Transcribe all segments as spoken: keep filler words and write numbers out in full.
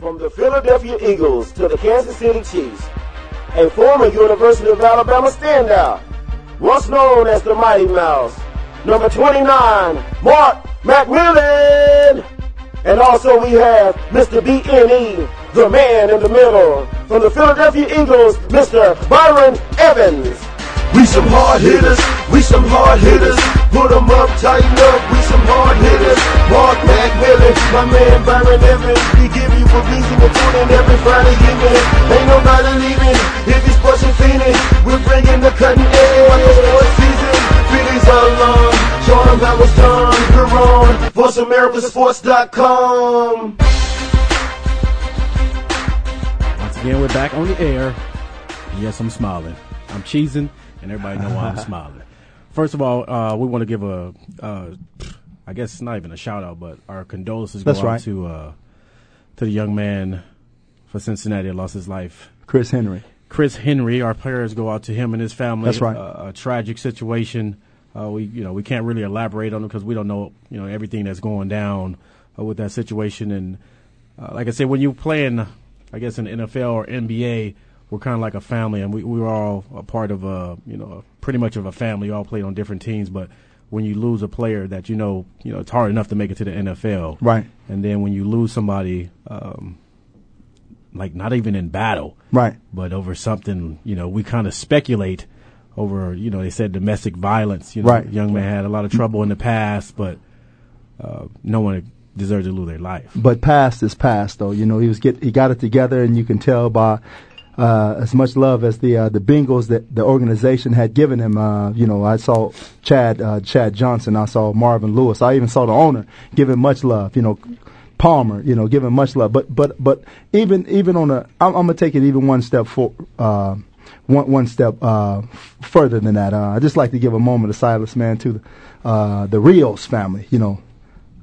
From the Philadelphia Eagles to the Kansas City Chiefs, a former University of Alabama standout, once known as the Mighty Mouse, number twenty-nine, Mark McMillan. And also we have Mister B N E, the man in the middle. From the Philadelphia Eagles, Mister Byron Evans. We some hard hitters, we some hard hitters. Put them up, tighten up, we some hard hitters. Mark McMillan, my man Byron Evans. We give you a reason to tune in every Friday evening. Ain't nobody leaving, if he's pushing feening. We're bringing the cutting edge on the sports season. Feelings are long, show them how it's done. We're on voice america sports dot com. Once again, we're back on the air. Yes, I'm smiling. I'm cheesing, and everybody know why I'm smiling. First of all, uh, we want to give a, uh, I guess it's not even a shout out, but our condolences That's go right. out to uh, to the young man for Cincinnati that lost his life. Chris Henry. Chris Henry. Our prayers go out to him and his family. That's right. Uh, a tragic situation. Uh, we you know we can't really elaborate on it because we don't know you know everything that's going down uh, with that situation. And uh, like I said, when you're playing, I guess in the N F L or N B A. We're kind of like a family, and we, we were all a part of a, you know, pretty much of a family. We all played on different teams, but when you lose a player that you know, you know, it's hard enough to make it to the N F L, right? And then when you lose somebody, um, like not even in battle, right? But over something, you know, we kind of speculate over, you know, they said domestic violence. You know, right. Young man had a lot of trouble in the past, but uh, no one deserved to lose their life. But past is past, though. You know, he was get he got it together, and you can tell by. Uh, as much love as the uh, the Bengals that the organization had given him. Uh, you know, I saw Chad uh, Chad Johnson. I saw Marvin Lewis. I even saw the owner giving much love. You know, Palmer. You know, giving much love. But but but even even on a, I'm, I'm gonna take it even one step for uh, one one step uh, further than that. Uh, I just like to give a moment of silence, man, to the, uh, the Rios family. You know,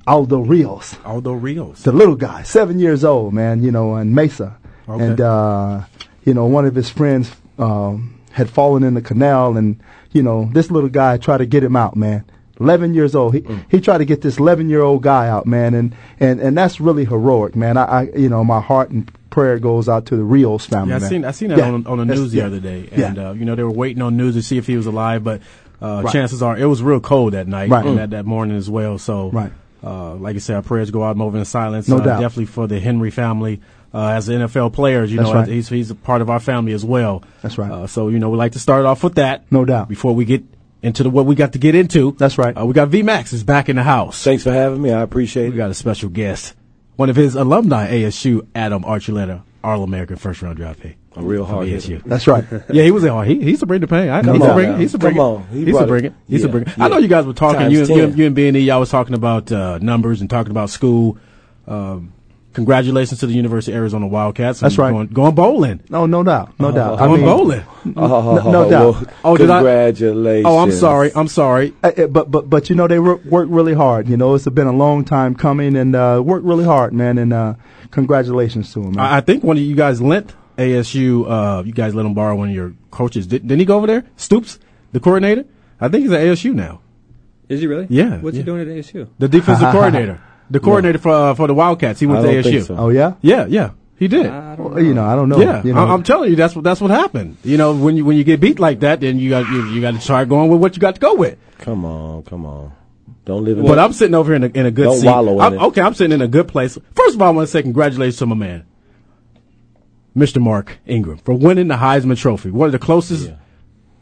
Aldo Rios. Aldo Rios, the little guy, seven years old, man. You know, in Mesa, okay. and. Uh, You know, one of his friends um, had fallen in the canal, and, you know, this little guy tried to get him out, man. eleven years old. He mm. he tried to get this eleven-year-old guy out, man, and, and, and that's really heroic, man. I, I you know, my heart and prayer goes out to the Rios family, yeah, I man. Seen, I seen that yeah. on, on the news yeah. the other day, and, yeah. uh, you know, they were waiting on news to see if he was alive, but uh, right. chances are it was real cold that night right. and mm. that, that morning as well. So, right. uh, like I said, our prayers go out over in silence, no uh, doubt. Definitely for the Henry family. Uh, as N F L players, you That's know, right. he's he's a part of our family as well. That's right. Uh, so, you know, we like to start off with that. No doubt. Before we get into the, what we got to get into. That's right. Uh, we got V-Max is back in the house. Thanks for having me. I appreciate we it. We got a special guest. One of his alumni, A S U, Adam Archuleta, All-American first-round draft pick. A real hard hitter. That's right. Yeah, he was a hard. He, he used to bring the pain. I know. He used to bring it. He used to bring it. He used to bring it. He used to bring it. I know you guys were talking. You, you, you and B and E, y'all was talking about uh, numbers and talking about school. Um Congratulations to the University of Arizona Wildcats. That's right. Going, going bowling. No, no doubt. No uh, doubt. Going I mean, bowling. Oh, no, no doubt. Well, oh, congratulations. I, oh, I'm sorry. I'm sorry. I, but, but, but, you know, they work, work really hard. You know, it's been a long time coming and, uh, worked really hard, man. And, uh, congratulations to them. I, I think one of you guys lent A S U, uh, you guys let him borrow one of your coaches. Did, didn't he go over there? Stoops, the coordinator? I think he's at A S U now. Is he really? Yeah. What's yeah. he doing at A S U? The defensive coordinator. The coordinator yeah. for uh, for the Wildcats, he went to A S U. So. Oh yeah, yeah, yeah, he did. I don't know. You know, I don't know. Yeah, you know. I, I'm telling you, that's what that's what happened. You know, when you when you get beat like that, then you got you, you got to try going with what you got to go with. Come on, come on, don't live. In but it. I'm sitting over here in a in a good don't seat. Wallow in I'm, it. Okay, I'm sitting in a good place. First of all, I want to say congratulations to my man, Mister Mark Ingram, for winning the Heisman Trophy, one of the closest yeah.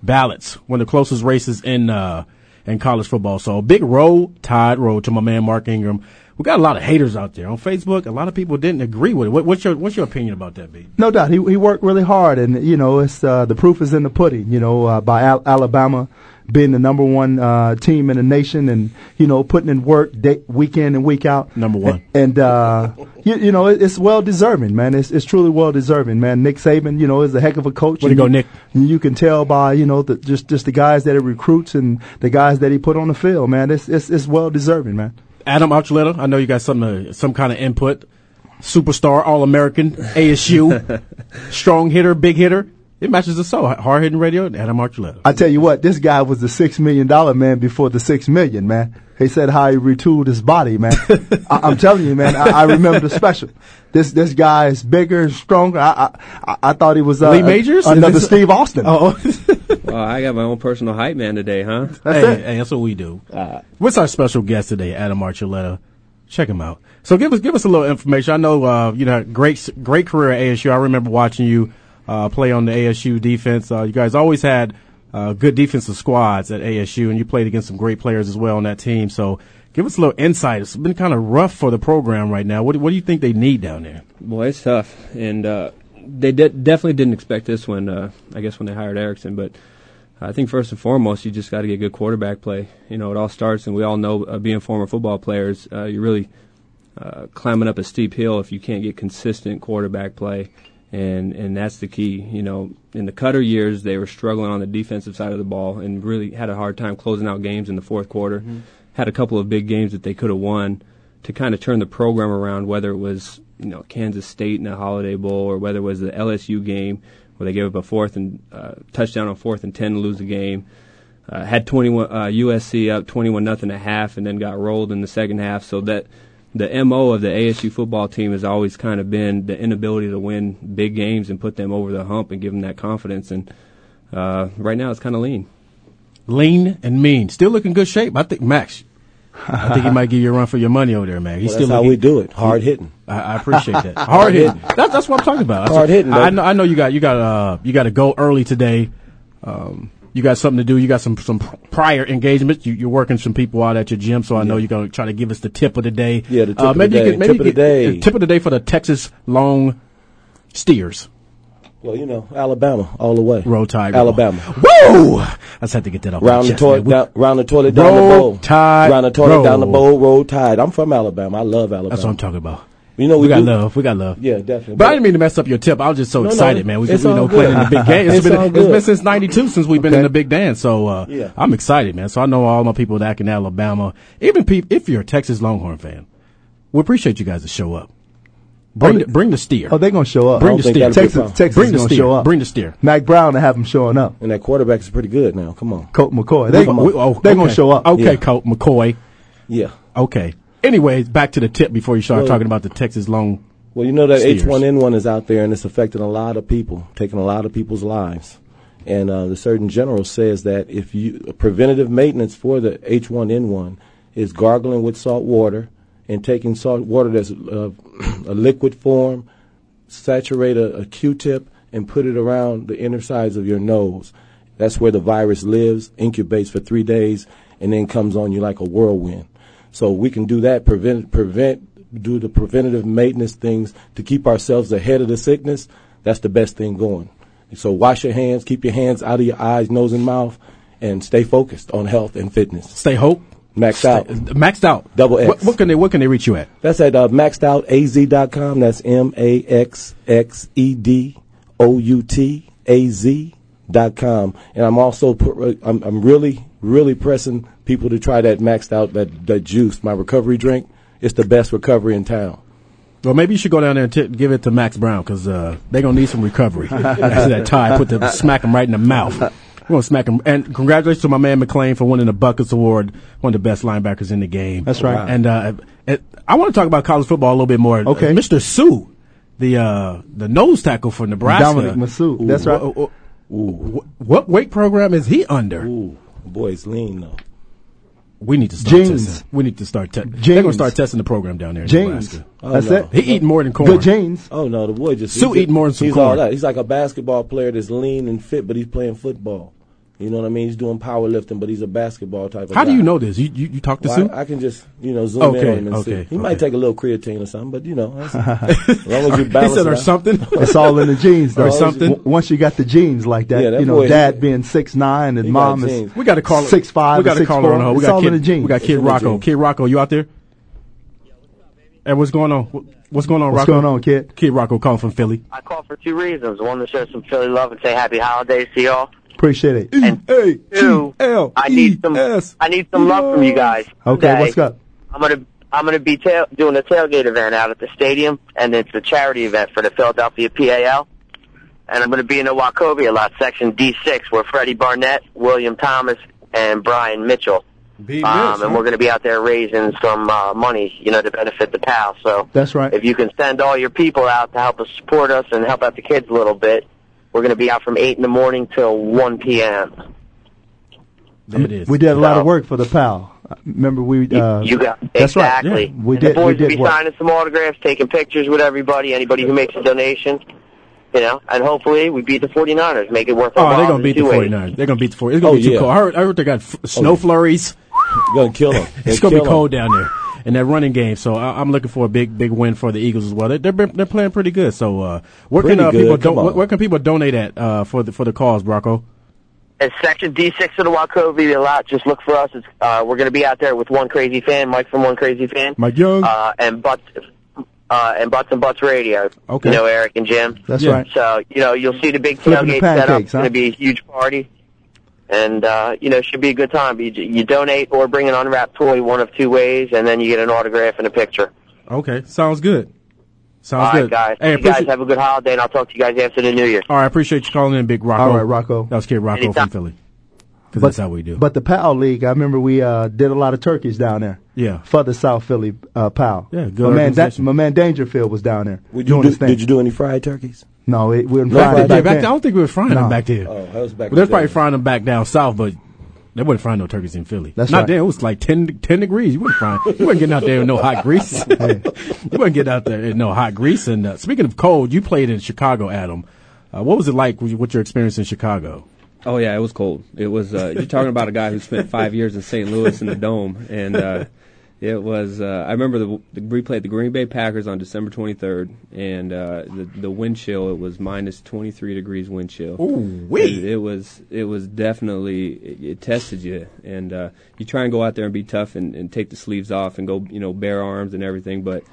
ballots, one of the closest races in uh, in college football. So a big roll, tide roll to my man Mark Ingram. We got a lot of haters out there on Facebook. A lot of people didn't agree with it. What, what's your What's your opinion about that, B? No doubt, he he worked really hard, and you know, it's uh, the proof is in the pudding. You know, uh, by Al- Alabama being the number one uh, team in the nation, and you know, putting in work day, week in and week out. Number one, and, and uh, you, you know, it, it's well deserving, man. It's it's truly well deserving, man. Nick Saban, you know, is a heck of a coach. Where to go, Nick? You can tell by you know the, just just the guys that he recruits and the guys that he put on the field, man. It's it's, it's well deserving, man. Adam Archuleta, I know you got some uh, some kind of input. Superstar, All-American, A S U, strong hitter, big hitter. It matches the soul. Hard Hitting Radio, Adam Archuleta. I tell you what, this guy was the six million dollars man before the six million dollars, man. He said how he retooled his body, man. I, I'm telling you, man, I, I remember the special. This this guy is bigger and stronger. I I, I thought he was uh, Lee Majors? Uh, another Steve Austin. Oh, well, I got my own personal hype man today, huh? That's hey, it. Hey, that's what we do. Uh, What's our special guest today, Adam Archuleta? Check him out. So give us give us a little information. I know uh, you know great great career at A S U. I remember watching you uh, play on the A S U defense. Uh, you guys always had uh, good defensive squads at A S U, and you played against some great players as well on that team. So give us a little insight. It's been kind of rough for the program right now. What what do you think they need down there? Boy, it's tough, and uh, they de- definitely didn't expect this when uh, I guess when they hired Erickson, but. I think first and foremost, you just got to get good quarterback play. You know, it all starts, and we all know uh, being former football players, uh, you're really uh, climbing up a steep hill if you can't get consistent quarterback play, and, and that's the key. You know, in the Cutter years, they were struggling on the defensive side of the ball and really had a hard time closing out games in the fourth quarter. Mm-hmm. Had a couple of big games that they could have won to kind of turn the program around, whether it was, you know, Kansas State in the Holiday Bowl or whether it was the L S U game, where they gave up a fourth and uh, touchdown on fourth and ten to lose the game. Uh, had twenty-one uh, U S C up twenty-one nothing at half, and then got rolled in the second half. So that the M O of the A S U football team has always kind of been the inability to win big games and put them over the hump and give them that confidence. And uh, right now it's kind of lean, lean and mean. Still look in good shape, I think, Max. I think he might give you a run for your money over there, man. He's well, still that's how we do it. Hard hitting. I, I appreciate that. Hard hitting. That's, that's what I'm talking about. That's hard hitting. I know. I know you got you got uh you got to go early today. Um, you got something to do. You got some some prior engagements. You, you're working some people out at your gym, so I yeah. know you're gonna try to give us the tip of the day. Yeah, the tip uh, of the day. You can, maybe tip you of the day. The tip of the day for the Texas long steers. Well, you know, Alabama all the way. Roll Tide. Alabama. Woo! I just had to get that off round my chest. The toilet, down, round the toilet down roll the bowl. Tide, round the toilet roll. Down the bowl. Roll Tide. I'm from Alabama. I love Alabama. That's what I'm talking about. You know, we, we got do. love. We got love. Yeah, definitely. But, but I didn't mean to mess up your tip. I was just so no, excited, no, man. We, it's we all know good. Playing in the big game. It's, it's, been, it's been since ninety-two since we've been okay. in the big dance. So uh, yeah. I'm excited, man. So I know all my people back in Alabama, even pe- if you're a Texas Longhorn fan, we appreciate you guys to show up. Bring the, bring the steer. Oh, they're going to show up. Bring the steer. Texas, Texas bring the steer. Show up. Bring the steer. Mac Brown to have them showing up. And that quarterback is pretty good now. Come on. Colt McCoy. They're going oh, okay. to show up. Okay, yeah. Colt McCoy. Yeah. Okay. Anyways, back to the tip before you start well, talking about the Texas long Well, you know that steers. H one N one is out there, and it's affecting a lot of people, taking a lot of people's lives. And uh, the Surgeon General says that if you preventative maintenance for the H one N one is gargling with salt water, and taking salt water that's uh, a liquid form, saturate a, a Q-tip, and put it around the inner sides of your nose. That's where the virus lives, incubates for three days, and then comes on you like a whirlwind. So we can do that, prevent, prevent, do the preventative maintenance things to keep ourselves ahead of the sickness. That's the best thing going. So wash your hands, keep your hands out of your eyes, nose, and mouth, and stay focused on health and fitness. Stay hope. Maxed out. Maxed out. Double X. What, what can they what can they reach you at? That's at uh, maxed out a z dot com. That's M A X X E D O U T A Z dot com. And I'm also put, I'm, I'm really, really pressing people to try that Maxed Out, that, that juice, my recovery drink. It's the best recovery in town. Well, maybe you should go down there and t- give it to Max Brown because uh, they're going to need some recovery. After that tie, put the smack them right in the mouth. We're going to smack him. And congratulations to my man McClain for winning the Buckets Award, one of the best linebackers in the game. That's right. Wow. And uh, I want to talk about college football a little bit more. Okay. Uh, Mister Sue, the uh, the nose tackle for Nebraska. Dominic Massu. That's right. Ooh. Ooh. Ooh. What weight program is he under? Ooh. Boy, it's lean, though. We need to start James. testing. We need to start testing. They're going to start testing the program down there in James. Nebraska. Oh, that's no. it. He eating more than corn. Good James. Oh, no. The boy just Sue eating more than some he's corn. All that. He's like a basketball player that's lean and fit, but he's playing football. You know what I mean? He's doing powerlifting, but he's a basketball type of How guy. How do you know this? You you, you talk to well, Sue? I, I can just, you know, zoom okay, in on him and okay, see. He okay. might take a little creatine or something, but, you know. As long as you balance it or something. It's all in the genes, though. Or something. W- once you got the genes like that, yeah, that you know, boy, dad he, being six nine and mom is six five. We got to call her. We got to call her on her. We got all in the genes. We got Kid Rocco. Kid Rocco, you out there? Hey, what's going on? What's going on, Rocco? What's going on, Kid? Kid Rocco calling from Philly. I call for two reasons. One, to show some Philly love and say happy holidays to y'all. Appreciate it. And two, I need some I need some love from you guys. Okay, what's up? I'm gonna I'm gonna be tail, doing a tailgate event out at the stadium, and it's a charity event for the Philadelphia P A L. And I'm gonna be in the Wachovia lot, section D six, where Freddie Barnett, William Thomas, and Brian Mitchell. Be um, and we're going to be out there raising some uh, money, you know, to benefit the P A L. So that's right. If you can send all your people out to help us support us and help out the kids a little bit. We're going to be out from eight in the morning till one p.m. There it is. We did a so, lot of work for the P A L. Remember, we... Uh, you got, that's exactly. Right. Yeah, we did, the boys we did will be work. Signing some autographs, taking pictures with everybody, anybody who makes a donation, you know, and hopefully we beat the 49ers, make it worth our while. Oh, they're going to beat the 49ers. They're going to beat the 49ers. It's going to oh, be too yeah. cold. I heard, I heard they got f- snow oh, flurries. You're going to kill them. It's going to be cold them. down there in that running game. So I, I'm looking for a big, big win for the Eagles as well. They, they're they're playing pretty good. So uh, where pretty can uh, people do, where, where can people donate at uh, for the for the cause, Rocco? It's section D six of the Wachovia lot. Just look for us. It's, uh, we're going to be out there with One Crazy Fan, Mike from One Crazy Fan, Mike Young, uh, and Butts uh, and Butts and Butts Radio. Okay, you know Eric and Jim. That's yeah. right. So you know you'll see the big tailgate set up. It's huh? going to be a huge party. And, uh, you know, it should be a good time. You, you donate or bring an unwrapped toy one of two ways, and then you get an autograph and a picture. Okay. Sounds good. Sounds good. All right, good. guys. Hey, you guys have a good holiday, and I'll talk to you guys after the New Year. All right. I appreciate you calling in, Big Rocco. All right, Rocco. That was Kid Rocco Anytime. From Philly. Because that's how we do. But the P A L League, I remember we uh, did a lot of turkeys down there. Yeah. For the South Philly uh, P A L. Yeah, good my man, that, my man Dangerfield was down there. Did you, do, did you do any fried turkeys? No, it, we were frying them back, back then. I don't think we were frying no. them back there. Oh, that was back well, They were probably frying them back down south, but they wouldn't fry no turkeys in Philly. That's Not right. then. It was like ten, ten degrees. You wouldn't fry. You weren't getting out there with no hot grease. You wouldn't get out there with no hot grease. And uh, speaking of cold, you played in Chicago, Adam. Uh, what was it like with, with your experience in Chicago? Oh, yeah, it was cold. It was. Uh, you're talking about a guy who spent five years in Saint Louis in the Dome. And uh, it was, uh, I remember the, the, we played the Green Bay Packers on December twenty-third, and uh, the, the wind chill, it was minus twenty-three degrees wind chill. Ooh, wait. It was, it was definitely, it, it tested you. And uh, you try and go out there and be tough and, and take the sleeves off and go, you know, bare arms and everything, but...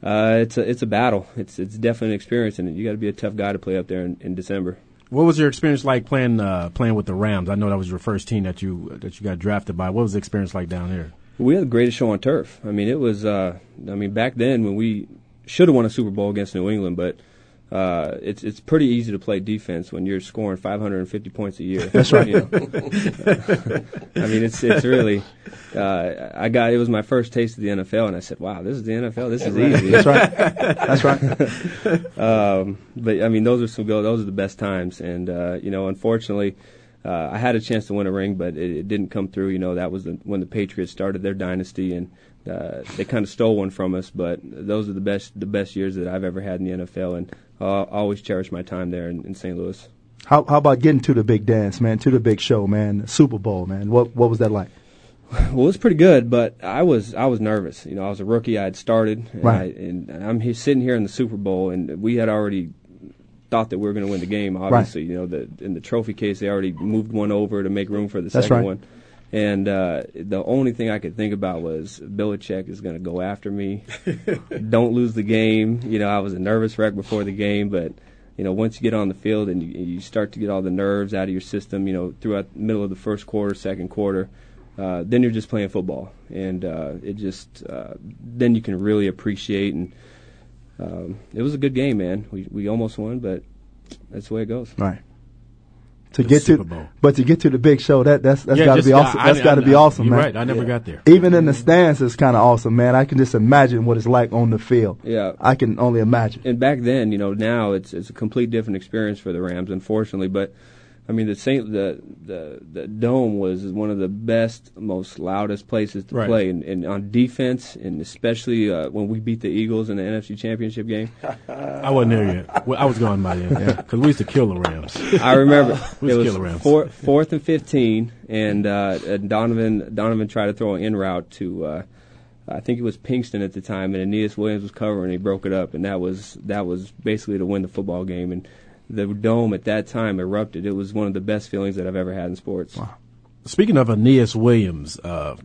Uh, it's a, it's a battle. It's it's definitely an experience, and you got to be a tough guy to play up there in, in December. What was your experience like playing uh, playing with the Rams? I know that was your first team that you that you got drafted by. What was the experience like down there? We had the greatest show on turf. I mean, it was. Uh, I mean, back then when we should have won a Super Bowl against New England, but uh, it's it's pretty easy to play defense when you're scoring five hundred fifty points a year. That's right. You know? I mean, it's it's really. Uh, I got it was my first taste of the N F L, and I said, "Wow, this is the N F L. This is easy." That's right. That's right. um, but I mean, those are some good. Those are the best times, and uh, you know, unfortunately, uh, I had a chance to win a ring, but it, it didn't come through. You know, that was the, when the Patriots started their dynasty, and uh, they kind of stole one from us. But those are the best, the best years that I've ever had in the N F L, and I'll always cherish my time there in, in Saint Louis. How, how about getting to the big dance, man? To the big show, man. Super Bowl, man. What what was that like? Well, it was pretty good, but I was I was nervous. You know, I was a rookie. I had started, and, right. I, and I'm here, sitting here in the Super Bowl, and we had already thought that we were going to win the game. Obviously, right. You know, the, in the trophy case, they already moved one over to make room for the That's second right. one. And uh, the only thing I could think about was Belichick is going to go after me. Don't lose the game. You know, I was a nervous wreck before the game, but. You know, once you get on the field and you, you start to get all the nerves out of your system, you know, throughout the middle of the first quarter, second quarter, uh, then you're just playing football. And uh, it just uh, – then you can really appreciate. And um, it was a good game, man. We we almost won, but that's the way it goes. Right. To get to, but to get to the big show, that that's that's yeah, got to be awesome. I, that's got to be I, awesome, you're man. Right, I never yeah. got there. Even in the stands, it's kind of awesome, man. I can just imagine what it's like on the field. Yeah, I can only imagine. And back then, you know, now it's it's a complete different experience for the Rams, unfortunately. But I mean, the Saint the the the Dome was one of the best, most loudest places to right. play, and, and on defense, and especially uh, when we beat the Eagles in the N F C Championship game. I wasn't there yet. Well, I was gone by then because yeah. we used to kill the Rams. I remember we used it to was kill the Rams. Four, fourth and fifteen, and uh, Donovan Donovan tried to throw an in route to. Uh, I think it was Pinkston at the time, and Aeneas Williams was covering, and he broke it up, and that was that was basically to win the football game. And the Dome at that time erupted. It was one of the best feelings that I've ever had in sports. Wow. Speaking of Aeneas Williams, uh,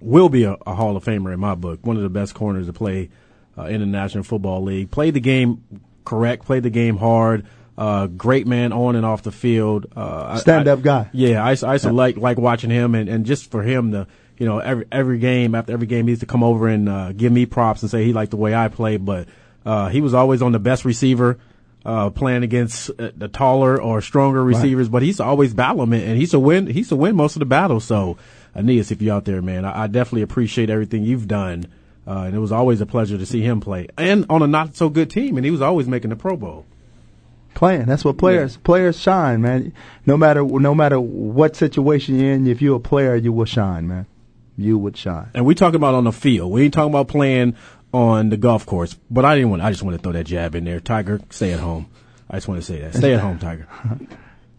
will be a, a Hall of Famer in my book, one of the best corners to play uh, in the National Football League. Played the game correct, played the game hard, uh, great man on and off the field. Uh, Stand-up guy. Yeah, I, I used to yeah. like, like watching him, and, and just for him to, you know, every, every game, after every game, he used to come over and uh, give me props and say he liked the way I played, but uh, he was always on the best receiver. Uh, playing against uh, the taller or stronger receivers, right. but he's always battling, and he's a win. He's a win most of the battles. So, Aeneas, if you're out there, man, I, I definitely appreciate everything you've done, uh, and it was always a pleasure to see him play, and on a not so good team, and he was always making the Pro Bowl. Playing, that's what players yeah. players shine, man. No matter no matter what situation you're in, if you're a player, you will shine, man. You would shine. And we're talking about on the field. We ain't talking about playing on the golf course, but I didn't want. I just want to throw that jab in there. Tiger, stay at home. I just want to say that. Stay at home, Tiger.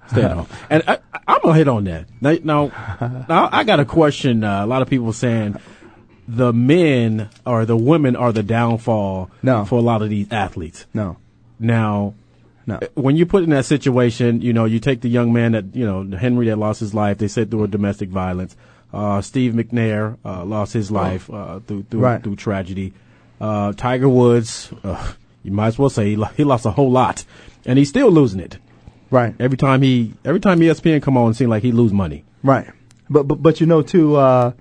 Stay at home. And I, I'm gonna hit on that. Now, now, now I got a question. Uh, a lot of people saying the men or the women are the downfall no. for a lot of these athletes. No. Now, no. When you put in that situation, you know, you take the young man that you know Henry that lost his life. They said through domestic violence. Uh, Steve McNair uh, lost his life uh, through through, right. through tragedy. Uh, Tiger Woods, uh, you might as well say he, lo- he lost a whole lot, and he's still losing it. Right. Every time he, every time E S P N come on, it seems like he lose money. Right. But but but you know too, uh,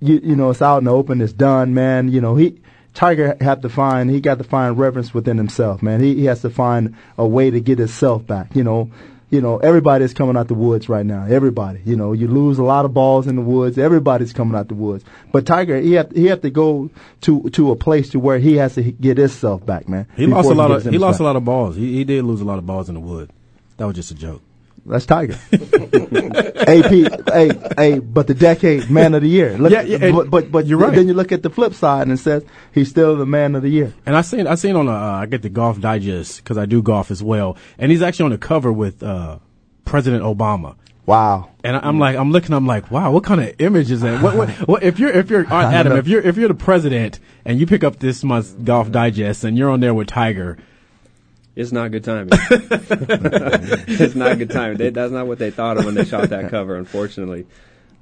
you you know it's out in the open, it's done, man. You know he Tiger have to find he got to find reverence within himself, man. He he has to find a way to get himself back. You know, you know everybody's coming out the woods right now. Everybody, you know, you lose a lot of balls in the woods. Everybody's coming out the woods. But Tiger, he have he have to go to to a place to where he has to get himself back, man. He lost a lot of he lost a lot of balls. He, he did lose a lot of balls in the wood. That was just a joke. That's Tiger. A P, hey, hey, but the decade man of the year. Look, yeah, yeah, but, but but you're right. Then you look at the flip side and it says he's still the man of the year. And I seen I seen on a, uh, I get the Golf Digest because I do golf as well, and he's actually on the cover with uh, President Obama. Wow. And I, I'm mm. like I'm looking I'm like wow what kind of image is that? What, what, what if you're if you're right, Adam if you're if you're the president and you pick up this month's Golf Digest and you're on there with Tiger. It's not good timing. It's not good timing. They, that's not what they thought of when they shot that cover, unfortunately.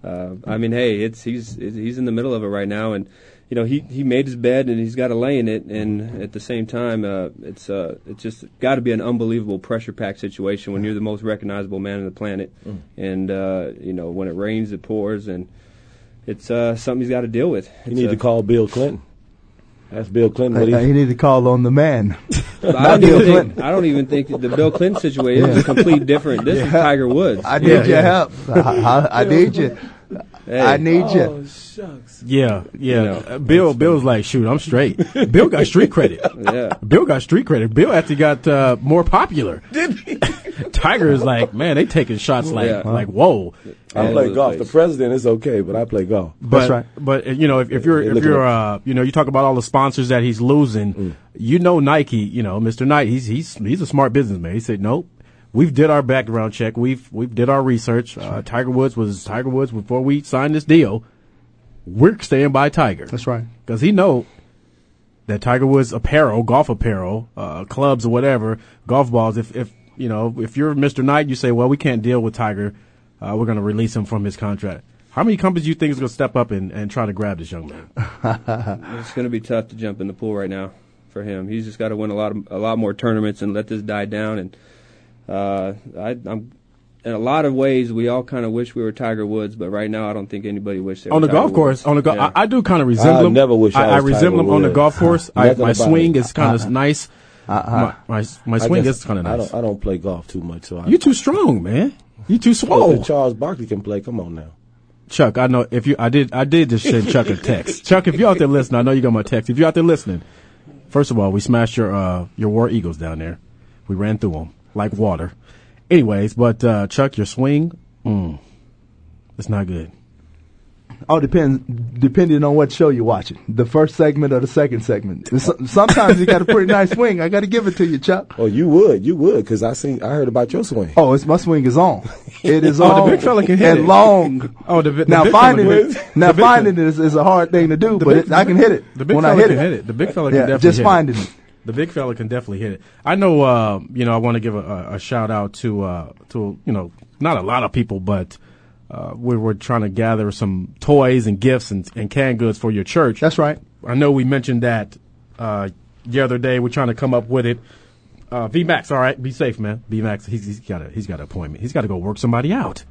Uh, I mean, hey, it's he's he's in the middle of it right now, and you know he, he made his bed and he's got to lay in it. And at the same time, uh, it's uh, it's just got to be an unbelievable pressure-packed situation when you're the most recognizable man on the planet, mm. and uh, you know when it rains, it pours, and it's uh, something he's got to deal with. It's you need a, to call Bill Clinton. That's Bill Clinton. I, I, he need to call on the man. I, don't even think, I don't even think the Bill Clinton situation yeah. is a complete different. This yeah. is Tiger Woods. I need yeah. your help. I, I, I need you. Hey. I need oh, you. Shucks. Yeah, yeah. You know, Bill, Bill's like, shoot, I'm straight. Bill got street credit. yeah. Bill got street credit. Bill actually got uh, more popular. Did he? Tiger is like, man, they taking shots like, yeah. like, whoa. I and play golf. Place. The president is okay, but I play golf. But, that's right. But you know, if, if you're, if you're, uh, you know, you talk about all the sponsors that he's losing. Mm. You know, Nike. You know, Mister Knight. He's he's he's a smart businessman. He said, nope. We've did our background check. We've we've did our research. Uh, Tiger Woods was Tiger Woods before we signed this deal. We're staying by Tiger. That's right. Because he know that Tiger Woods apparel, golf apparel, uh, clubs or whatever, golf balls. If if you know if you're Mister Knight, you say, well, we can't deal with Tiger. Uh, we're going to release him from his contract. How many companies do you think is going to step up and, and try to grab this young man? It's going to be tough to jump in the pool right now for him. He's just got to win a lot of, a lot more tournaments and let this die down. And uh, I, I'm in a lot of ways, we all kind of wish we were Tiger Woods, but right now I don't think anybody wishes they were on the Tiger golf Woods. Course. On the go- yeah. I, I do kind of resemble him. I never wish I, I, I resemble him on the golf course. I, my swing it. is kind of uh-huh. nice. Uh-huh. My, my my swing is kind of nice. I don't, I don't play golf too much, so I you're too strong, man. You too swole. If Charles Barkley can play. Come on now, Chuck. I know if you. I did. I did just send Chuck a text. Chuck, if you're out there listening, I know you got my text. If you're out there listening, first of all, we smashed your uh, your War Eagles down there. We ran through them like water. Anyways, but uh, Chuck, your swing, mm, it's not good. All depends, depending on what show you're watching. The first segment or the second segment. Sometimes you got a pretty nice swing. I got to give it to you, Chuck. Oh, you would, you would, because I seen, I heard about your swing. Oh, it's my swing is on. It is oh, on. The big fella can hit and it. Long. Oh, the, the now big finding fella it, can. Now finding it is, is a hard thing to do, the but big, it, I can hit it. The big when fella I hit can it. hit it. The big fella can yeah, definitely just hit finding it. it. The big fella can definitely hit it. I know. Uh, you know, I want to give a, a shout out to uh, to you know, not a lot of people, but. Uh, we were trying to gather some toys and gifts and, and canned goods for your church. That's right. I know we mentioned that uh, the other day. We're trying to come up with it. Uh, V-Max, all right, be safe, man. V-Max, he's, he's got a he's got an appointment. He's got to go work somebody out.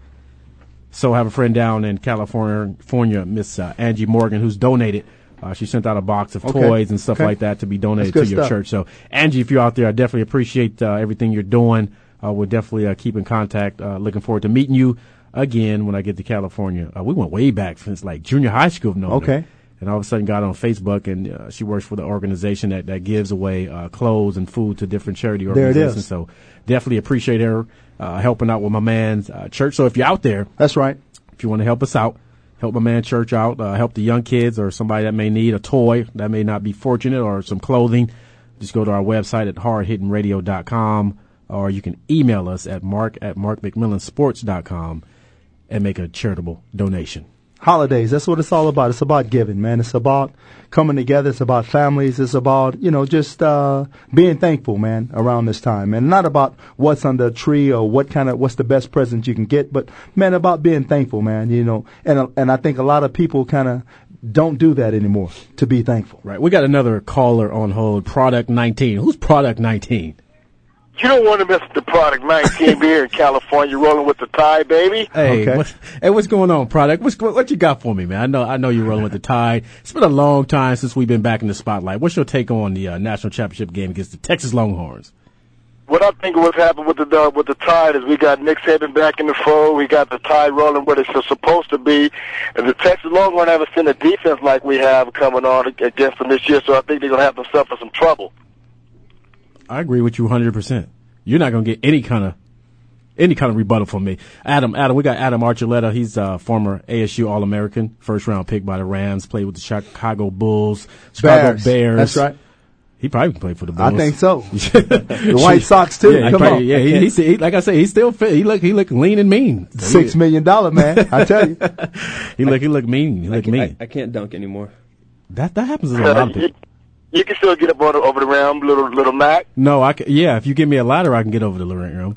So I have a friend down in California, Miss uh, Angie Morgan, who's donated. Uh, she sent out a box of okay. toys and stuff okay. like that to be donated to your stuff. church. So, Angie, if you're out there, I definitely appreciate uh, everything you're doing. Uh, we'll definitely uh, keep in contact. Uh, looking forward to meeting you. Again, when I get to California, uh, we went way back since like junior high school. No, okay. And all of a sudden got on Facebook, and uh, she works for the organization that, that gives away uh, clothes and food to different charity organizations. There it is. So definitely appreciate her uh, helping out with my man's uh, church. So if you're out there. That's right. If you want to help us out, help my man's church out, uh, help the young kids or somebody that may need a toy that may not be fortunate or some clothing, just go to our website at hard hitting radio dot com, or you can email us at mark at mark mcmillan sports dot com. And make a charitable donation. Holidays, that's what it's all about. It's about giving, man. It's about coming together. It's about families. It's about, you know, just uh being thankful, man, around this time. And not about what's under a tree or what kind of, what's the best present you can get, but, man, about being thankful, man, you know. And uh, and I think a lot of people kind of don't do that anymore, to be thankful. Right. We got another caller on hold, Product nineteen. Who's Product nineteen? You don't want to miss the Product nineteen beer in California, rolling with the Tide, baby. Hey, okay. what, hey, what's going on, Product? What's what you got for me, man? I know, I know you're rolling with the Tide. It's been a long time since we've been back in the spotlight. What's your take on the uh, national championship game against the Texas Longhorns? What I think what's happened with the uh, with the Tide is we got Nick Saban back in the fold. We got the Tide rolling what it's supposed to be. And the Texas Longhorns haven't seen a defense like we have coming on against them this year, so I think they're going to have to suffer some trouble. I agree with you one hundred percent. You're not going to get any kind of any kind of rebuttal from me. Adam, Adam, we got Adam Archuleta. He's a former A S U All-American, first-round pick by the Rams, played with the Chicago Bulls, Chicago Bears. Bears. That's right. He probably can play for the Bulls. I think so. The White Sox, too. Yeah, Come probably, on. Yeah, he, he, he, like I said, he's still fit. He look, he look lean and mean. six million dollars, man. I tell you. he look, he look mean. He look I mean. I, I can't dunk anymore. That, that happens to a lot of people. You can still get up over the, over the rim, little little Mac. No, I can, yeah. If you give me a ladder, I can get over the rim.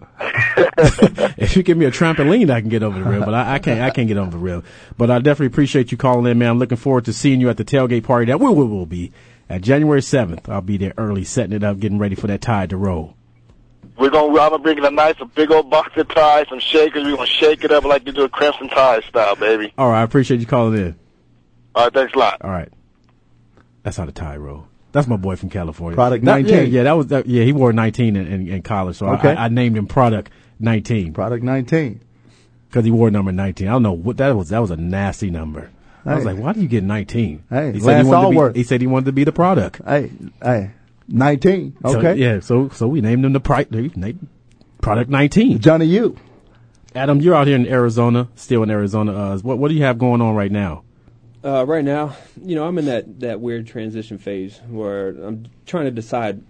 If you give me a trampoline, I can get over the rim. But I, I can't. I can't get over the rim. But I definitely appreciate you calling in, man. I'm looking forward to seeing you at the tailgate party that we will, will be at January seventh. I'll be there early, setting it up, getting ready for that Tide to roll. We're gonna. I'm gonna bring in a nice, a big old box of Tide, some shakers. We're gonna shake it up like you do a Crimson Tide style, baby. All right. I appreciate you calling in. All right. Thanks a lot. All right. That's how the Tide roll. That's my boy from California. Product nineteen. That, yeah, yeah, that was that, yeah. He wore nineteen in, in, in college, so okay. I, I named him Product nineteen. Product nineteen, because he wore number nineteen. I don't know what that was. That was a nasty number. Hey. I was like, why do you get nineteen? Hey, he said he wanted to be, He said he wanted to be the product. Hey, hey, nineteen. Okay, so, yeah. So, so we named him the pri- Product nineteen. Johnny, you, Adam, you're out here in Arizona, still in Arizona. Uh, what what do you have going on right now? Uh, right now, you know, I'm in that, that weird transition phase where I'm trying to decide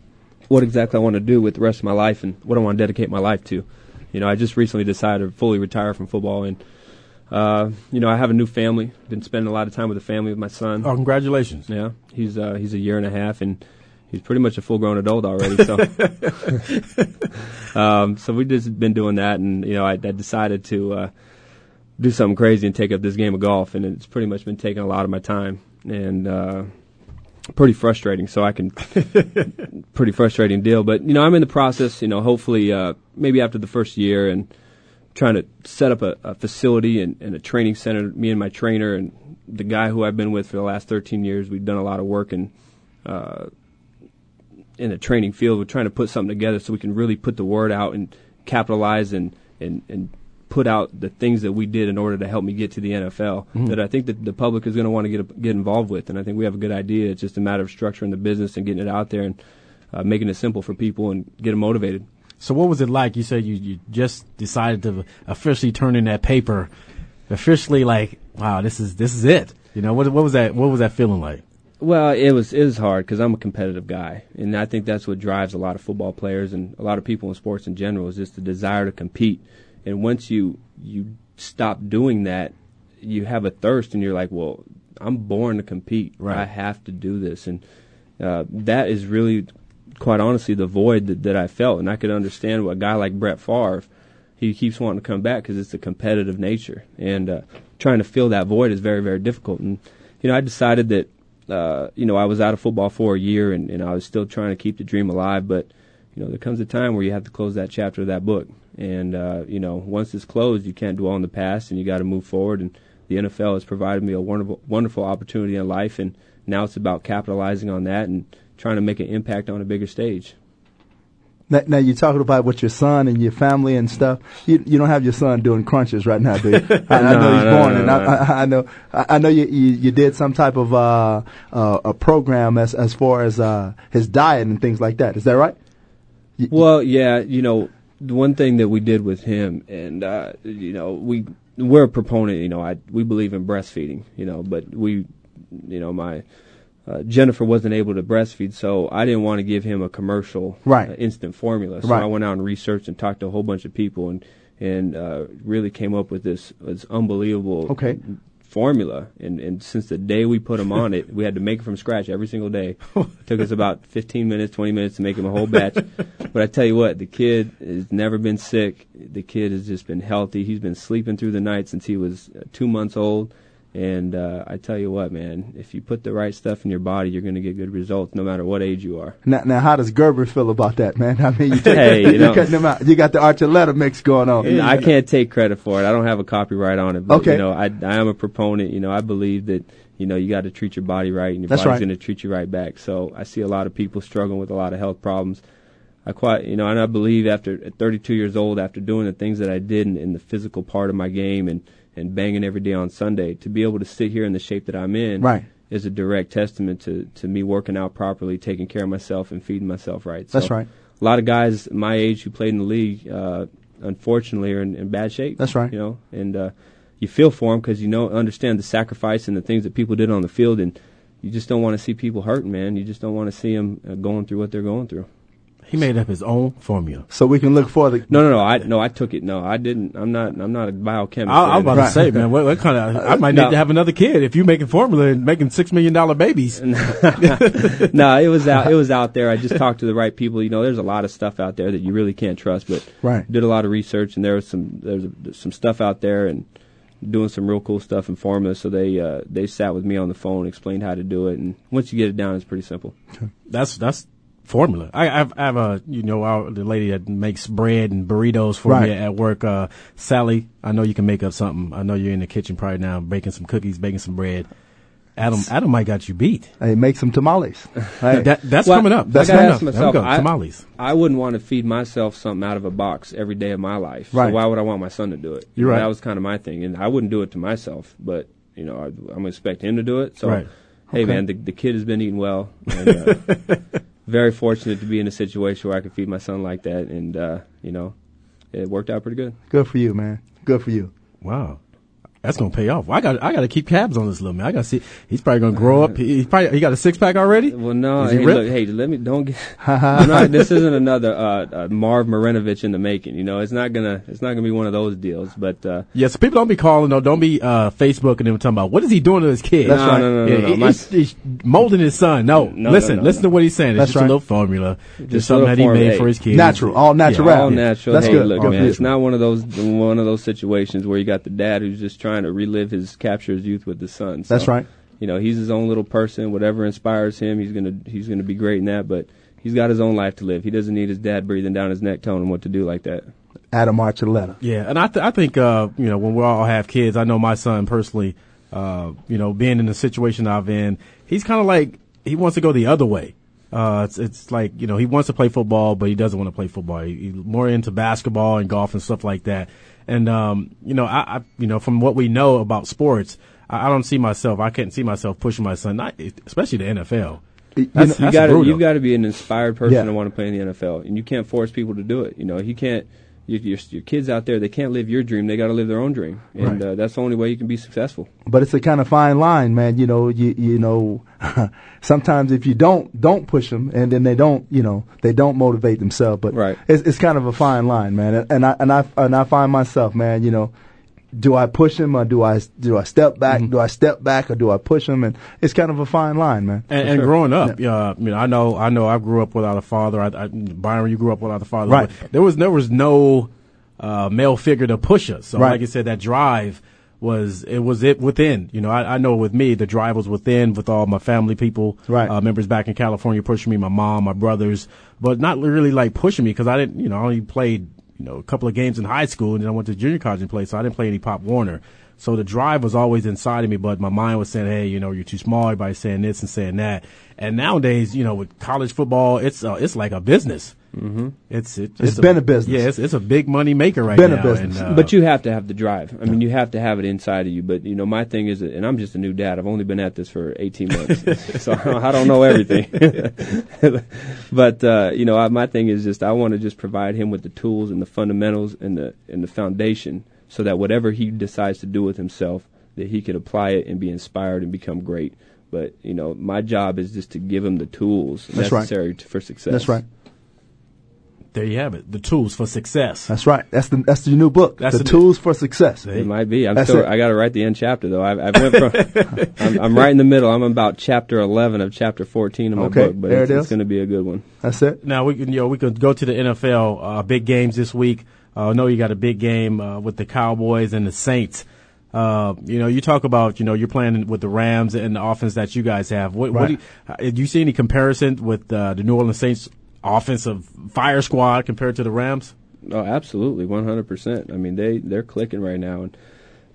what exactly I want to do with the rest of my life and what I want to dedicate my life to. You know, I just recently decided to fully retire from football, and, uh, you know, I have a new family. Been spending a lot of time with the family, with my son. Oh, congratulations. Yeah, he's uh, he's a year and a half, and he's pretty much a full-grown adult already. So um, so we've just been doing that, and, you know, I, I decided to uh, – do something crazy and take up this game of golf, and it's pretty much been taking a lot of my time, and uh, pretty frustrating. So I can pretty frustrating deal. But you know, I'm in the process. You know, hopefully, uh, maybe after the first year, and trying to set up a, a facility and, and a training center. Me and my trainer and the guy who I've been with for the last thirteen years, we've done a lot of work in uh, in a training field. We're trying to put something together so we can really put the word out and capitalize and and and. put out the things that we did in order to help me get to the N F L mm. that I think that the public is going to want to get get involved with. And I think we have a good idea. It's just a matter of structuring the business and getting it out there and uh, making it simple for people and get them motivated. So what was it like? You said you, you just decided to officially turn in that paper, officially like, wow, this is this is it. You know, what what was that? What was that feeling like? Well, it was it was hard because I'm a competitive guy, and I think that's what drives a lot of football players and a lot of people in sports in general is just the desire to compete. And once you you stop doing that, you have a thirst, and you're like, well, I'm born to compete. Right. I have to do this, and uh, that is really, quite honestly, the void that, that I felt. And I could understand why a guy like Brett Favre, he keeps wanting to come back because it's the competitive nature, and uh, trying to fill that void is very, very difficult. And you know, I decided that uh, you know I was out of football for a year, and, and I was still trying to keep the dream alive. But you know, there comes a time where you have to close that chapter of that book, and uh, you know, once it's closed, you can't dwell on the past, and you got to move forward. And the N F L has provided me a wonderful, wonderful opportunity in life, and now it's about capitalizing on that and trying to make an impact on a bigger stage. Now, now you're talking about with your son and your family and stuff. You, you don't have your son doing crunches right now, do you? I, no, I know he's no, born, no, and no. I, I know I know you, you, you did some type of uh, uh, a program as as far as uh, his diet and things like that. Is that right? You, well, yeah. You know, the one thing that we did with him, and uh, you know, we. We're a proponent, you know, I, we believe in breastfeeding, you know, but we, you know, my, uh, Jennifer wasn't able to breastfeed, so I didn't want to give him a commercial right. uh, instant formula. So right. I went out and researched and talked to a whole bunch of people and, and, uh, really came up with this, this unbelievable okay. formula. And, and since the day we put him on it, we had to make it from scratch every single day. It took us about fifteen minutes, twenty minutes to make him a whole batch. But I tell you what, the kid has never been sick. The kid has just been healthy. He's been sleeping through the night since he was two months old. And uh, I tell you what, man, if you put the right stuff in your body, you're going to get good results no matter what age you are. Now, now how does Gerber feel about that, man? I mean, you take, hey, you, you cutting them out. You got the Archuleta mix going on. And I can't take credit for it. I don't have a copyright on it. But, okay. You know, I, I am a proponent. You know, I believe that, you know, you got to treat your body right, and your That's body's right. going to treat you right back. So I see a lot of people struggling with a lot of health problems. I quite, you know, and I believe after at thirty-two years old, after doing the things that I did in, in the physical part of my game and, and banging every day on Sunday, to be able to sit here in the shape that I'm in right. is a direct testament to, to me working out properly, taking care of myself, and feeding myself right. So That's right. A lot of guys my age who played in the league, uh, unfortunately, are in, in bad shape. That's right. You know, and uh, you feel for them because you know understand the sacrifice and the things that people did on the field, and you just don't want to see people hurting, man. You just don't want to see them uh, going through what they're going through. He made up his own formula, so we can look for the. No, no, no. I no, I took it. No, I didn't. I'm not. I'm not a biochemist. I, I was about right. to say, man, what, what kind of? I might no. need to have another kid if you're making formula and making six million dollar babies. No, it was out. It was out there. I just talked to the right people. You know, there's a lot of stuff out there that you really can't trust. But right. did a lot of research, and there was some there's some stuff out there, and doing some real cool stuff in formula. So they uh, they sat with me on the phone, explained how to do it, and once you get it down, it's pretty simple. That's that's. Formula. I, I have a, you know, our, the lady that makes bread and burritos for right. me at work, uh, Sally, I know you can make up something. I know you're in the kitchen probably now baking some cookies, baking some bread. Adam, Adam might got you beat. Hey, make some tamales. Hey. That, that's well, coming up. That's I coming up. Myself, I, tamales. I wouldn't want to feed myself something out of a box every day of my life. Right. So why would I want my son to do it? You're right. That was kind of my thing. And I wouldn't do it to myself, but, you know, I, I'm going to expect him to do it. So, right. hey, okay. man, the, the kid has been eating well. And, uh, very fortunate to be in a situation where I could feed my son like that, and, uh, you know, it worked out pretty good. Good for you, man. Good for you. Wow. That's going to pay off. I got I got to keep tabs on this little man. I got to see. He's probably going to grow up. He, he probably he got a six-pack already? Well, no. He hey, look, hey, let me – don't get – no, this isn't another uh, uh, Marv Marinovich in the making. You know, it's not going to it's not gonna be one of those deals. But uh, yeah, so people don't be calling, though. Don't be uh, Facebooking and talking about, what is he doing to his kid? That's no, right. no, no, no, yeah, no, he, no. He's, he's molding his son. No, no listen. No, no, listen no. to what he's saying. It's That's just right. a little formula. Just, just something that he made eight. for his kids. Natural. All natural. Yeah, all yeah. natural. That's hey, good. Look, good man, it's not one of those one of those situations where you got the dad who's just trying to relive his capture his youth with the son. So, that's right. You know, he's his own little person. Whatever inspires him, he's gonna he's gonna be great in that. But he's got his own life to live. He doesn't need his dad breathing down his neck telling him what to do like that. Adam Archuleta. Yeah, and I th- I think uh, you know, when we all have kids, I know my son personally. Uh, you know, being in the situation I've in, he's kind of like he wants to go the other way. Uh, it's, it's like, you know, he wants to play football, but he doesn't want to play football. He, he's more into basketball and golf and stuff like that. And, um, you know, I, I, you know, from what we know about sports, I, I don't see myself, I can't see myself pushing my son, not, especially the N F L. You that's, know, you got you've got to be an inspired person yeah. to want to play in the N F L, and you can't force people to do it. You know, you can't. Your, your, your kids out there, they can't live your dream. They got to live their own dream, and right. uh, that's the only way you can be successful. But it's a kind of fine line, man. You know, you you know, sometimes if you don't don't push them, and then they don't, you know, they don't motivate themselves. But right. it's, it's kind of a fine line, man. And, and I and I and I find myself, man. You know, do I push them or do I do I step back? Mm-hmm. Do I step back or do I push them? And it's kind of a fine line, man. And, and sure. growing up, yeah. uh, you know, I know, I know, I grew up without a father. I, I, Byron, you grew up without a father. Right. But there was there was no uh, male figure to push us. So, right. like I said, that drive was it was it within. You know, I, I know with me, the drive was within with all my family people, right. uh, members back in California pushing me, my mom, my brothers, but not really like pushing me because I didn't, you know, I only played. You know, a couple of games in high school, and then I went to junior college and played, so I didn't play any Pop Warner. So the drive was always inside of me, but my mind was saying, hey, you know, you're too small. Everybody's saying this and saying that. And nowadays, you know, with college football, it's uh, it's like a business. Mm-hmm. It's, it, it's It's been a, a business. Yeah, it's, it's a big money maker right been now. Been a business. And, uh, but you have to have the drive. I mean, you have to have it inside of you. But, you know, my thing is, that, and I'm just a new dad. I've only been at this for eighteen months, so I don't know everything. But, uh, you know, I, my thing is just I want to just provide him with the tools and the fundamentals and the and the foundation so that whatever he decides to do with himself, that he could apply it and be inspired and become great. But, you know, my job is just to give him the tools That's necessary right. to, for success. That's right. There you have it. The Tools for Success. That's right. That's the that's your new book. That's the Tools for Success. It might be. I'm still, I got to write the end chapter though. I, I went from. I'm, I'm right in the middle. I'm about chapter eleven of chapter fourteen of my okay, book, but there it's, it it's going to be a good one. That's it. Now we can you know we can go to the N F L uh, big games this week. Uh, I know you got a big game uh, with the Cowboys and the Saints. Uh, you know, you talk about, you know, you're playing with the Rams and the offense that you guys have. What, right. what do, you, uh, do you see any comparison with uh, the New Orleans Saints? Offensive fire squad compared to the Rams? Oh, absolutely, one hundred percent. I mean, they, they're clicking right now. And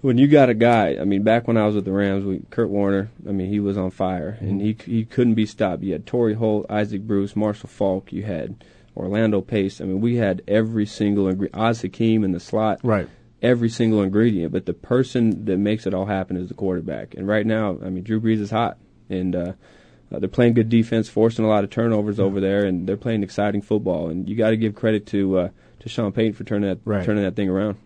when you got a guy, I mean, back when I was with the Rams, we, Kurt Warner, I mean, he was on fire, mm-hmm. and he he couldn't be stopped. You had Torrey Holt, Isaac Bruce, Marshall Faulk. You had Orlando Pace. I mean, we had every single ingredient. Oz Hakeem in the slot. Right. Every single ingredient. But the person that makes it all happen is the quarterback. And right now, I mean, Drew Brees is hot. And, uh, Uh, they're playing good defense, forcing a lot of turnovers yeah. over there, and they're playing exciting football. And you got to give credit to uh, to Sean Payton for turning that right. turning that thing around.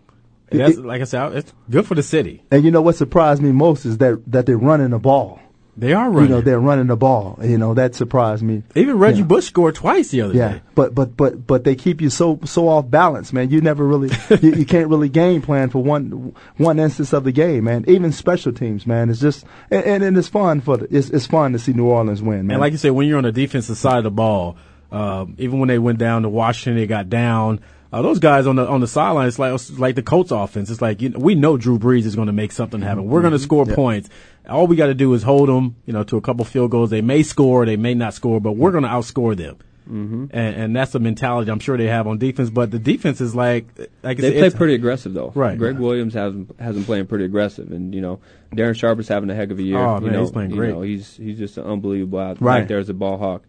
And that's, it, like I said, it's good for the city. And you know what surprised me most is that that they're running the ball. They are running. You know, they're running the ball. You know, that surprised me. Even Reggie you know. Bush scored twice the other yeah. day. But but but but they keep you so so off balance, man. You never really you, you can't really game plan for one one instance of the game, man. Even special teams, man. It's just and, and it's fun for the, it's it's fun to see New Orleans win, man. And like you said, when you're on the defensive side of the ball, um, even when they went down to Washington, they got down. Uh, those guys on the on the sideline, it's like it's like the Colts offense. It's like you know, we know Drew Brees is going to make something happen. We're going to score yeah. points. All we got to do is hold them, you know, to a couple field goals. They may score, they may not score, but we're going to outscore them. Mm-hmm. And, and that's the mentality I'm sure they have on defense. But the defense is like, like they play pretty aggressive though. Right. Greg yeah. Williams has has been playing pretty aggressive, and you know Darren Sharp is having a heck of a year. Oh man, you know, he's playing great. You know, he's he's just unbelievable out right. right there as a ball hawk.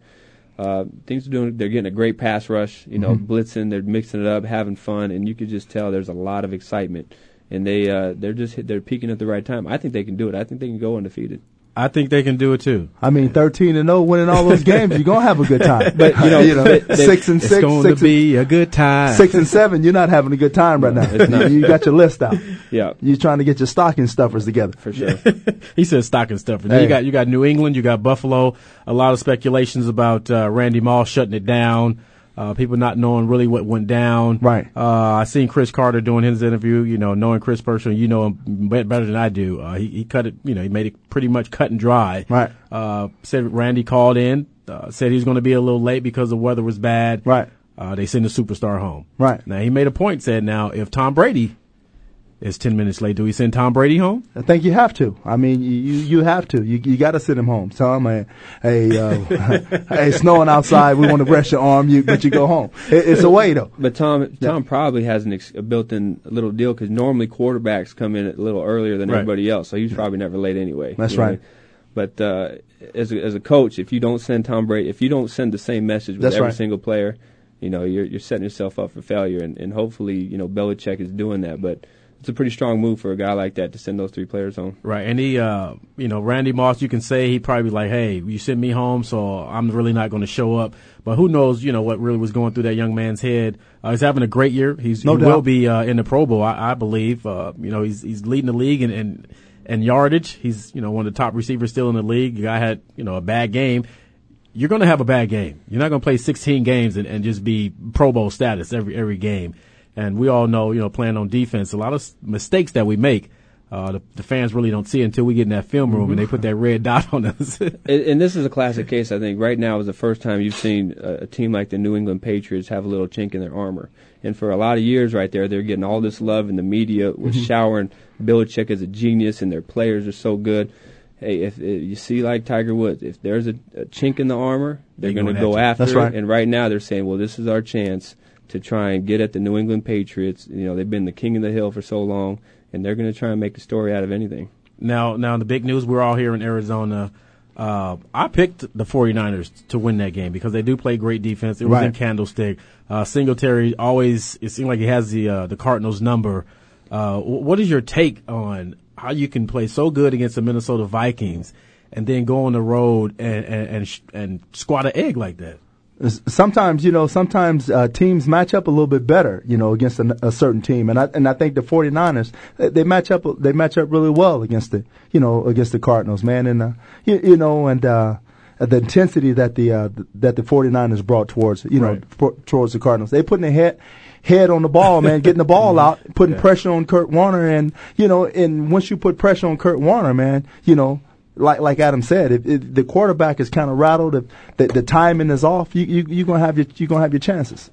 Uh, things are doing. They're getting a great pass rush. You know, mm-hmm. blitzing. They're mixing it up, having fun, and you can just tell there's a lot of excitement. And they uh, they're just hit, they're peaking at the right time. I think they can do it. I think they can go undefeated. I think they can do it too. I mean, thirteen and zero, winning all those games, you're gonna have a good time. But you know, you know they, they, six and it's six, going six to be a good time. Six and seven, you're not having a good time right no, now. It's not. You got your list out. Yeah, you're trying to get your stocking stuffers together for sure. He says stocking stuffers. Hey. You got you got New England, you got Buffalo. A lot of speculations about uh, Randy Moss shutting it down. Uh, people not knowing really what went down. Right. Uh, I seen Chris Carter doing his interview, you know, knowing Chris personally, you know him better than I do. Uh, he, he cut it, you know, he made it pretty much cut and dry. Right. Uh, said Randy called in, uh, said he was going to be a little late because the weather was bad. Right. Uh, they sent a superstar home. Right. Now he made a point, said now if Tom Brady is ten minutes late, do we send Tom Brady home? I think you have to. I mean, you you have to. You you got to send him home. Tell him, hey, hey, uh, hey, snowing outside. We want to rest your arm, you, but you go home. It, it's a way, though. But Tom Tom yeah. probably has an ex- a built-in little deal because normally quarterbacks come in a little earlier than right. everybody else, so he's probably never late anyway. That's you know right. I mean? But uh, as, a, as a coach, if you don't send Tom Brady, if you don't send the same message with That's every right. single player, you know, you're, you're setting yourself up for failure, and, and hopefully, you know, Belichick is doing that, but it's a pretty strong move for a guy like that to send those three players home. Right, and he, uh, you know, Randy Moss, you can say he probably be like, hey, you sent me home, so I'm really not going to show up. But who knows, you know, what really was going through that young man's head. Uh, he's having a great year. He's, no he doubt. will be uh, in the Pro Bowl, I, I believe. Uh, you know, he's he's leading the league in, in, in yardage. He's, you know, one of the top receivers still in the league. The guy had, you know, a bad game. You're going to have a bad game. You're not going to play sixteen games and, and just be Pro Bowl status every every game. And we all know, you know, playing on defense, a lot of mistakes that we make, uh, the, the fans really don't see until we get in that film room mm-hmm. and they put that red dot on us. and, and this is a classic case, I think. Right now is the first time you've seen a, a team like the New England Patriots have a little chink in their armor. And for a lot of years right there, they're getting all this love and the media was mm-hmm. showering Belichick as a genius and their players are so good. Hey, if, if you see like Tiger Woods, if there's a, a chink in the armor, they're going to go after it. Right. And right now they're saying, well, this is our chance to try and get at the New England Patriots. You know, they've been the king of the hill for so long, and they're going to try and make a story out of anything. Now, now the big news, we're all here in Arizona. Uh, I picked the 49ers to win that game because they do play great defense. It was right. in Candlestick. Uh, Singletary always, it seemed like he has the uh, the Cardinals number. Uh, what is your take on how you can play so good against the Minnesota Vikings and then go on the road and, and, and, sh- and squat an egg like that? Sometimes, you know, sometimes uh, teams match up a little bit better, you know, against a, a certain team, and I and I think the 49ers they, they match up they match up really well against the you know against the Cardinals, man, and uh, you, you know, and uh, the intensity that the uh, that the 49ers brought towards you know right. for, towards the Cardinals, they putting their head head on the ball, man, getting the ball out, putting yeah. pressure on Kurt Warner, and you know, and once you put pressure on Kurt Warner, man, you know. Like like Adam said, if, if the quarterback is kind of rattled, if the, the timing is off, you you you're gonna have your you gonna have your chances.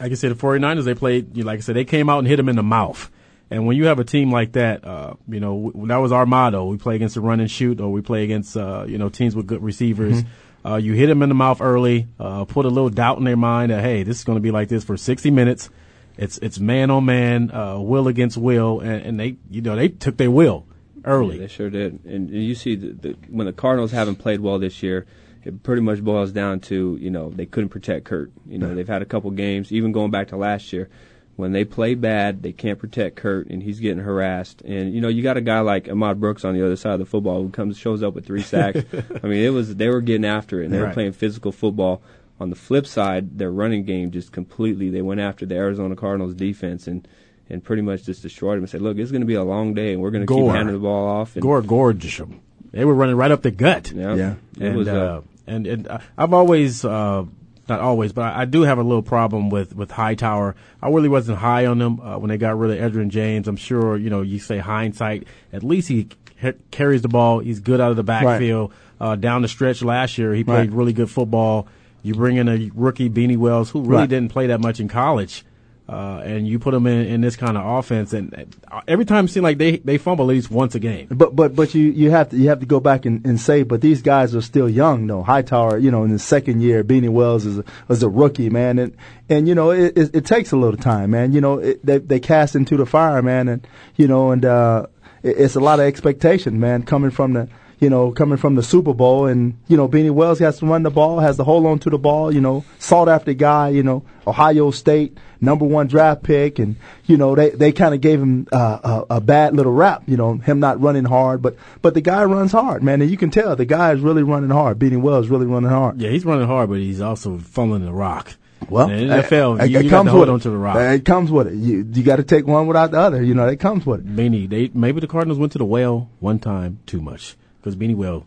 Like I said, the 49ers, they played. Like I said, they came out and hit them in the mouth. And when you have a team like that, uh, you know that was our motto. We play against the run and shoot, or we play against uh, you know teams with good receivers. Mm-hmm. Uh, you hit them in the mouth early, uh, put a little doubt in their mind that hey, this is gonna be like this for sixty minutes. It's it's man on man, uh, will against will, and, and they you know they took their will. Early. Yeah, they sure did. And you see, the, the, when the Cardinals haven't played well this year, it pretty much boils down to, you know, they couldn't protect Kurt. You know, yeah. they've had a couple games, even going back to last year, when they play bad, they can't protect Kurt, and he's getting harassed. And, you know, you got a guy like Ahmad Brooks on the other side of the football who comes shows up with three sacks. I mean, it was they were getting after it, and they right. were playing physical football. On the flip side, their running game just completely, they went after the Arizona Cardinals defense, and and pretty much just destroyed him and said, look, it's going to be a long day, and we're going to keep handing the ball off. And Gore gorged them. They were running right up the gut. Yeah. yeah. And, was, uh, uh, and and I've always, uh, not always, but I, I do have a little problem with, with Hightower. I really wasn't high on them uh, when they got rid of Edgerrin James. I'm sure, you know, you say hindsight. At least he c- carries the ball. He's good out of the backfield. Right. Uh, down the stretch last year, he played right. really good football. You bring in a rookie, Beanie Wells, who really right. didn't play that much in college. Uh, and you put them in, in this kind of offense, and uh, every time it seems like they, they fumble at least once a game. But but but you, you have to you have to go back and, and say, but these guys are still young, though. Hightower, you know, in his second year, Beanie Wells is a, is a rookie, man, and and you know it, it, it takes a little time, man. You know it, they they cast into the fire, man, and you know and uh, it, it's a lot of expectation, man, coming from the. You know, coming from the Super Bowl, and, you know, Beanie Wells has to run the ball, has to hold on to the ball, you know, sought-after guy, you know, Ohio State, number one draft pick, and, you know, they, they kind of gave him uh, a, a bad little rap, you know, him not running hard, but but the guy runs hard, man, and you can tell the guy is really running hard. Beanie Wells really running hard. Yeah, he's running hard, but he's also fumbling the rock. Well, in the N F L, I, I, you, you got to hold on to the rock. It comes with it. You you got to take one without the other, you know, it comes with it. Beanie, they, maybe the Cardinals went to the well one time too much. Because Beanie Wells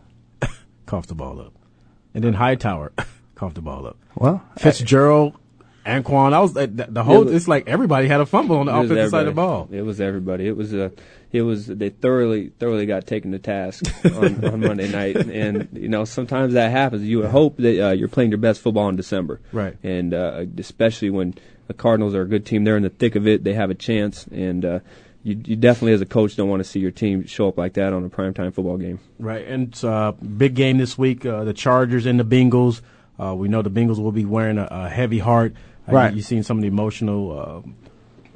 coughed the ball up. And then Hightower coughed the ball up. Well, Fitzgerald, Anquan, I was uh, the, the whole. It was, it's like everybody had a fumble on the offensive side of the ball. It was everybody. It was a. Uh, it was they thoroughly thoroughly got taken to task on, on Monday night, and you know sometimes that happens. You would hope that uh, you're playing your best football in December, right? And uh, especially when the Cardinals are a good team, they're in the thick of it. They have a chance, and. Uh, You, you definitely, as a coach, don't want to see your team show up like that on a primetime football game. Right, and it's uh, a big game this week, uh, the Chargers and the Bengals. Uh, we know the Bengals will be wearing a, a heavy heart. Uh, right. You've seen some of the emotional uh,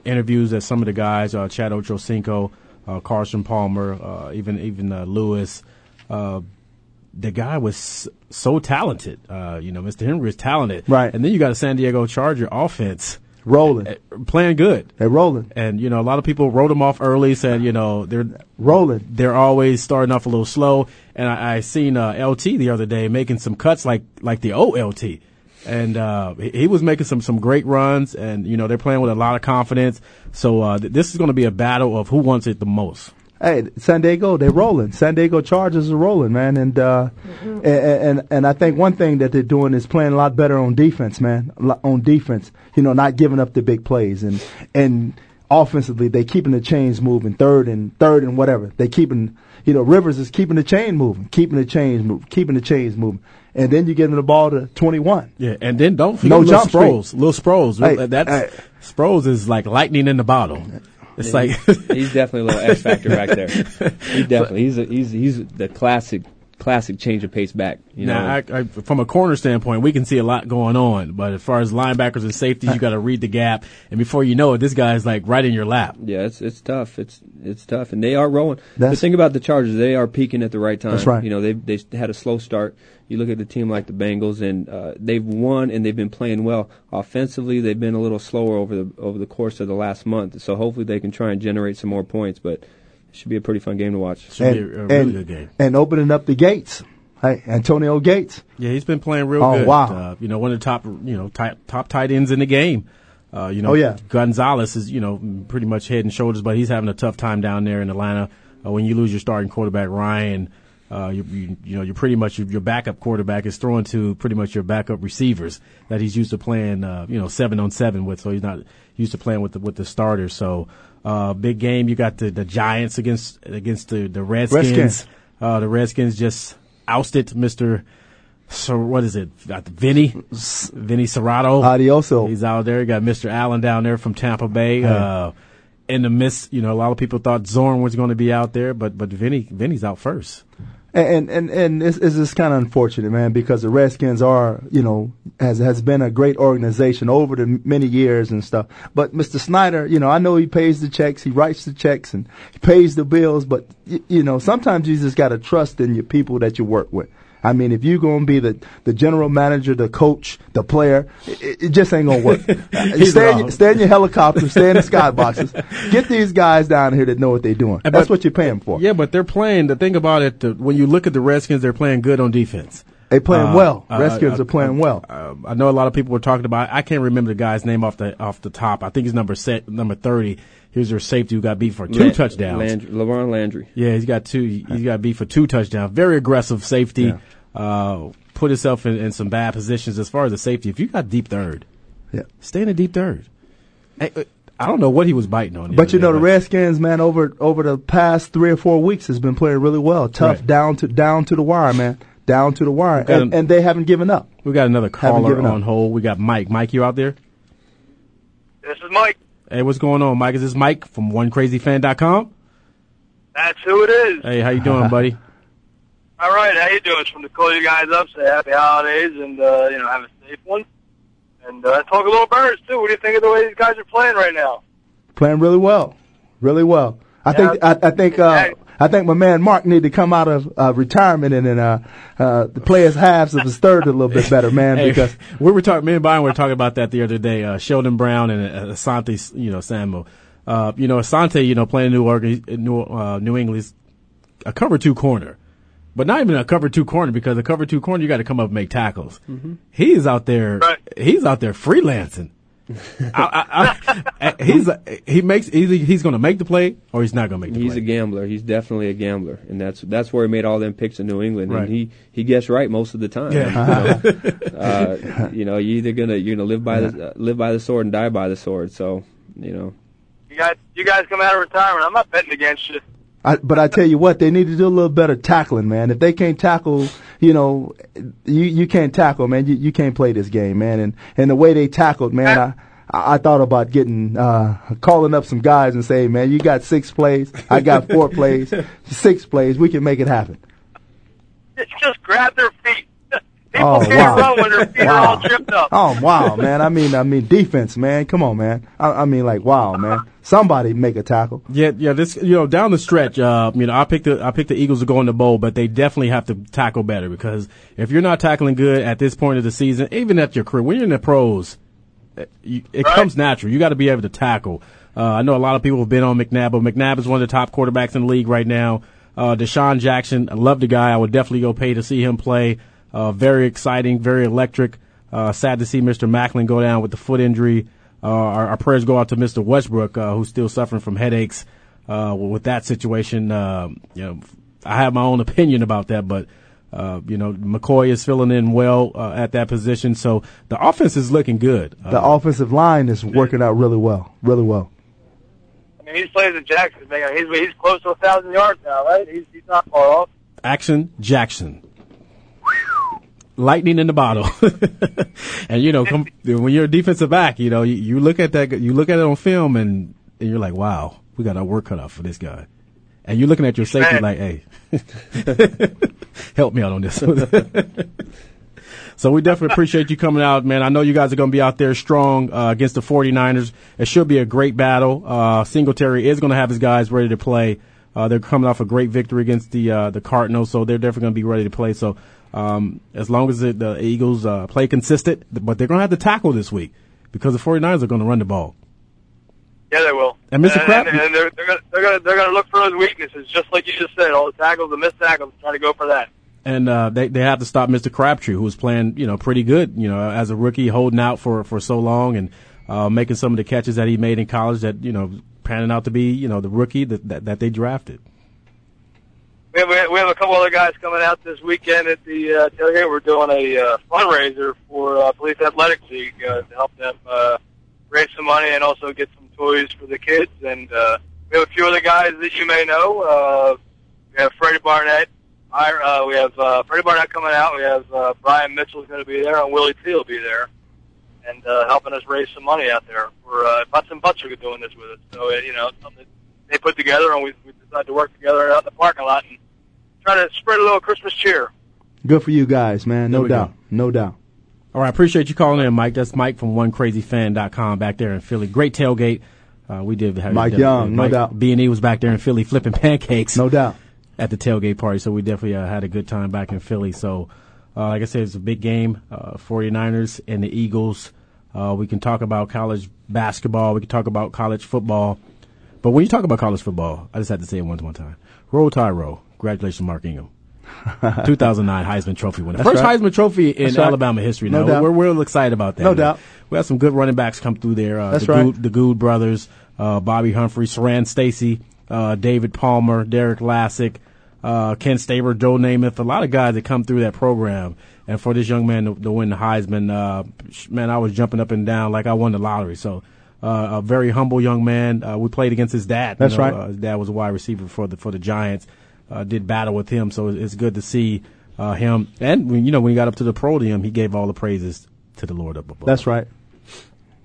interviews that some of the guys, uh, Chad Ochocinco, uh, Carson Palmer, uh, even even uh, Lewis. Uh, the guy was so talented. Uh, you know, Mister Henry is talented. Right. And then you got a San Diego Charger offense. Rolling. Playing good. They're rolling. And, you know, a lot of people wrote them off early, said, you know, they're rolling. They're always starting off a little slow. And I, I seen uh, L T the other day making some cuts like, like the old L T. And uh, he was making some, some great runs. And, you know, they're playing with a lot of confidence. So uh, th- this is going to be a battle of who wants it the most. Hey, San Diego, they're rolling. San Diego Chargers are rolling, man. And, uh, mm-hmm. and, and, and I think one thing that they're doing is playing a lot better on defense, man. On defense. You know, not giving up the big plays. And, and offensively, they're keeping the chains moving. Third and, third and whatever. They're keeping, you know, Rivers is keeping the chain moving. Keeping the chains moving. Keeping the chains moving. And then you get them the ball to twenty-one. Yeah, and then don't forget no Lil Sproles. Lil Sproles. Hey, that's, hey. Sproles is like lightning in the bottle. It's yeah, like he's definitely a little X factor back there. He definitely he's a, he's he's the classic classic change of pace back. You know, now, I, I, from a corner standpoint, we can see a lot going on, but as far as linebackers and safeties, you got to read the gap, and before you know it, this guy is like right in your lap. Yeah, it's it's tough. It's it's tough, and they are rolling. That's, the thing about the Chargers, they are peaking at the right time. That's right. You know, they they had a slow start. You look at the team like the Bengals, and uh, they've won, and they've been playing well. Offensively, they've been a little slower over the over the course of the last month, so hopefully they can try and generate some more points. But it should be a pretty fun game to watch. Should and, be a, a really and, good game. And opening up the gates, hey, Antonio Gates. Yeah, he's been playing real oh, good. Oh, wow. Uh, you know, one of the top, you know, t- top tight ends in the game. Uh, you know, oh, yeah. Gonzalez is, you know, pretty much head and shoulders, but he's having a tough time down there in Atlanta. Uh, when you lose your starting quarterback, Ryan, Uh, you, you, you know, you're pretty much your backup quarterback is throwing to pretty much your backup receivers that he's used to playing, uh, you know, seven on seven with. So he's not used to playing with the, with the starters. So, uh, big game. You got the, the Giants against, against the, the Redskins. Redskins. Uh, the Redskins just ousted Mister So what is it? Vinny, Vinny Serrato. Adioso. He's out there. You got Mister Allen down there from Tampa Bay. Hey. Uh, in the midst, you know, a lot of people thought Zorn was going to be out there, but, but Vinny, Vinny's out first. And and and it's, it's just kind of unfortunate, man, because the Redskins are, you know, has has been a great organization over the many years and stuff. But Mister Snyder, you know, I know he pays the checks, he writes the checks, and he pays the bills. But y- you know, sometimes you just gotta trust in your people that you work with. I mean, if you're gonna be the the general manager, the coach, the player, it, it just ain't gonna work. stay, in, stay in your helicopter, stay in the skyboxes. Get these guys down here that know what they're doing. But that's what you're paying for. Yeah, but they're playing. The thing about it, the, when you look at the Redskins, they're playing good on defense. They're playing uh, well. Redskins uh, are playing uh, well. Uh, I know a lot of people were talking about. I can't remember the guy's name off the off the top. I think he's number set number thirty. Here's their safety who got beat for two Land- touchdowns. Landry, LeVon Landry. Yeah, he's got two. He's got beat for two touchdowns. Very aggressive safety. Yeah. Uh, put himself in, in some bad positions as far as the safety. If you got deep third, yeah, stay in a deep third. Hey, uh, I don't know what he was biting on. But, you know, the Redskins, man, over over the past three or four weeks has been playing really well. Tough, right. down to down to the wire, man. Down to the wire. And, a, and they haven't given up. We got another caller on hold. We got Mike. Mike, you out there? This is Mike. Hey, what's going on, Mike? Is this Mike from one crazy fan dot com? That's who it is. Hey, how you doing, buddy? All right, how you doing? It's from to call you guys up, say happy holidays, and, uh, you know, have a safe one. And uh, talk a little birds, too. What do you think of the way these guys are playing right now? Playing really well. Really well. I yeah. think I, I think uh, I think my man Mark need to come out of uh, retirement and then uh, uh, play his halves of his third a little bit better, man. Hey, because we were talking, me and Brian were talking about that the other day. Uh, Sheldon Brown and uh, Asante, you know, Samuel, uh, you know, Asante, you know, playing New Orleans, New, uh, New England's a cover two corner, but not even a cover two corner because a cover two corner you got to come up and make tackles. Mm-hmm. He is out there. Right. He's out there freelancing. I, I, I, he's he makes either he's going to make the play or he's not going to make the he's play. He's a gambler. He's definitely a gambler, and that's that's where he made all them picks in New England. Right. And he, he gets right most of the time. Yeah. You know, uh, you know, you're either gonna you're gonna live by the uh, live by the sword and die by the sword. So you know, you guys you guys come out of retirement. I'm not betting against you. I, but I tell you what, they need to do a little better tackling, man. If they can't tackle, you know, you, you can't tackle, man. You, you can't play this game, man. And, and the way they tackled, man, I, I thought about getting, uh, calling up some guys and saying, man, you got six plays. I got four plays, six plays. We can make it happen. It's just grab their feet. People oh, can't wow. run when their feet wow. are all tripped up. Oh, wow, man. I mean, I mean, defense, man. Come on, man. I, I mean, like, wow, man. Somebody make a tackle. Yeah, yeah, this, you know, down the stretch, uh, you know, I picked the, I picked the Eagles to go in the bowl, but they definitely have to tackle better because if you're not tackling good at this point of the season, even at your career, when you're in the pros, it right. comes natural. You got to be able to tackle. Uh, I know a lot of people have been on McNabb, but McNabb is one of the top quarterbacks in the league right now. Uh, Deshaun Jackson, I love the guy. I would definitely go pay to see him play. Uh, very exciting, very electric. Uh, sad to see Mister Macklin go down with the foot injury. Uh, our, our prayers go out to Mister Westbrook, uh, who's still suffering from headaches, uh, with that situation. Uh, you know, I have my own opinion about that, but, uh, you know, McCoy is filling in well, uh, at that position. So the offense is looking good. The uh, offensive line is working out really well, really well. I mean, he's playing with Jackson. Man. He's he's close to a thousand yards now, right? He's he's not far off. Action Jackson, lightning in the bottle. And you know, come, when you're a defensive back, you know you, you look at that, you look at it on film, and, and you're like, wow, we got our work cut out for this guy. And you're looking at your safety man. Like, hey, help me out on this. So we definitely appreciate you coming out, man. I know you guys are going to be out there strong uh, against the 49ers. It should be a great battle. Uh, Singletary is going to have his guys ready to play. Uh, they're coming off a great victory against the uh, the Cardinals, so they're definitely going to be ready to play. So um, as long as the, the Eagles uh, play consistent, but they're going to have to tackle this week because the 49ers are going to run the ball. Yeah, they will. And Mister Crabtree. And, and they're, they're going to they're gonna, they're gonna look for those weaknesses, just like you just said, all the tackles, the missed tackles, try to go for that. And, uh, they, they have to stop Mister Crabtree, who was playing, you know, pretty good, you know, as a rookie, holding out for, for so long and, uh, making some of the catches that he made in college that, you know, panning out to be, you know, the rookie that, that, that they drafted. We have, we have a couple other guys coming out this weekend at the, uh, tailgate. We're doing a, uh, fundraiser for, uh, Police Athletics League, uh, to help them, uh, raise some money and also get some toys for the kids. And, uh, we have a few other guys that you may know. Uh, we have Freddie Barnett. Uh, we have uh, Freddie Barnett coming out. We have uh, Brian Mitchell is going to be there, and Willie T will be there, and uh, helping us raise some money out there. For uh, Butts and Butts are doing this with us, so uh, you know, something they put together, and we, we decided to work together out in the parking lot and try to spread a little Christmas cheer. Good for you guys, man. No doubt, go. no doubt. All right, appreciate you calling in, Mike. That's Mike from one crazy fan dot com back there in Philly. Great tailgate. Uh, we did have Mike Young, no doubt. B and E was back there in Philly flipping pancakes, no doubt. At the tailgate party, so we definitely uh, had a good time back in Philly. So, uh, like I said, it's a big game, uh, 49ers and the Eagles. Uh, we can talk about college basketball. We can talk about college football. But when you talk about college football, I just had to say it one one time. Roll Tide Roll. Congratulations, Mark Ingram. two thousand nine Heisman Trophy winner. That's First right. Heisman Trophy in That's Alabama right. history. No, no doubt. We're, we're real excited about that. No man. doubt. We had some good running backs come through there. Uh, That's the right. Good, the Good brothers, uh, Bobby Humphrey, Saran Stacy. Uh, David Palmer, Derek Lassick, uh, Ken Staber, Joe Namath, a lot of guys that come through that program. And for this young man to, to win the Heisman, uh, man, I was jumping up and down like I won the lottery. So, uh, a very humble young man. Uh, we played against his dad. That's you know, right. Uh, his dad was a wide receiver for the, for the Giants, uh, did battle with him. So it's good to see, uh, him. And when, you know, when he got up to the podium, he gave all the praises to the Lord up above. That's right.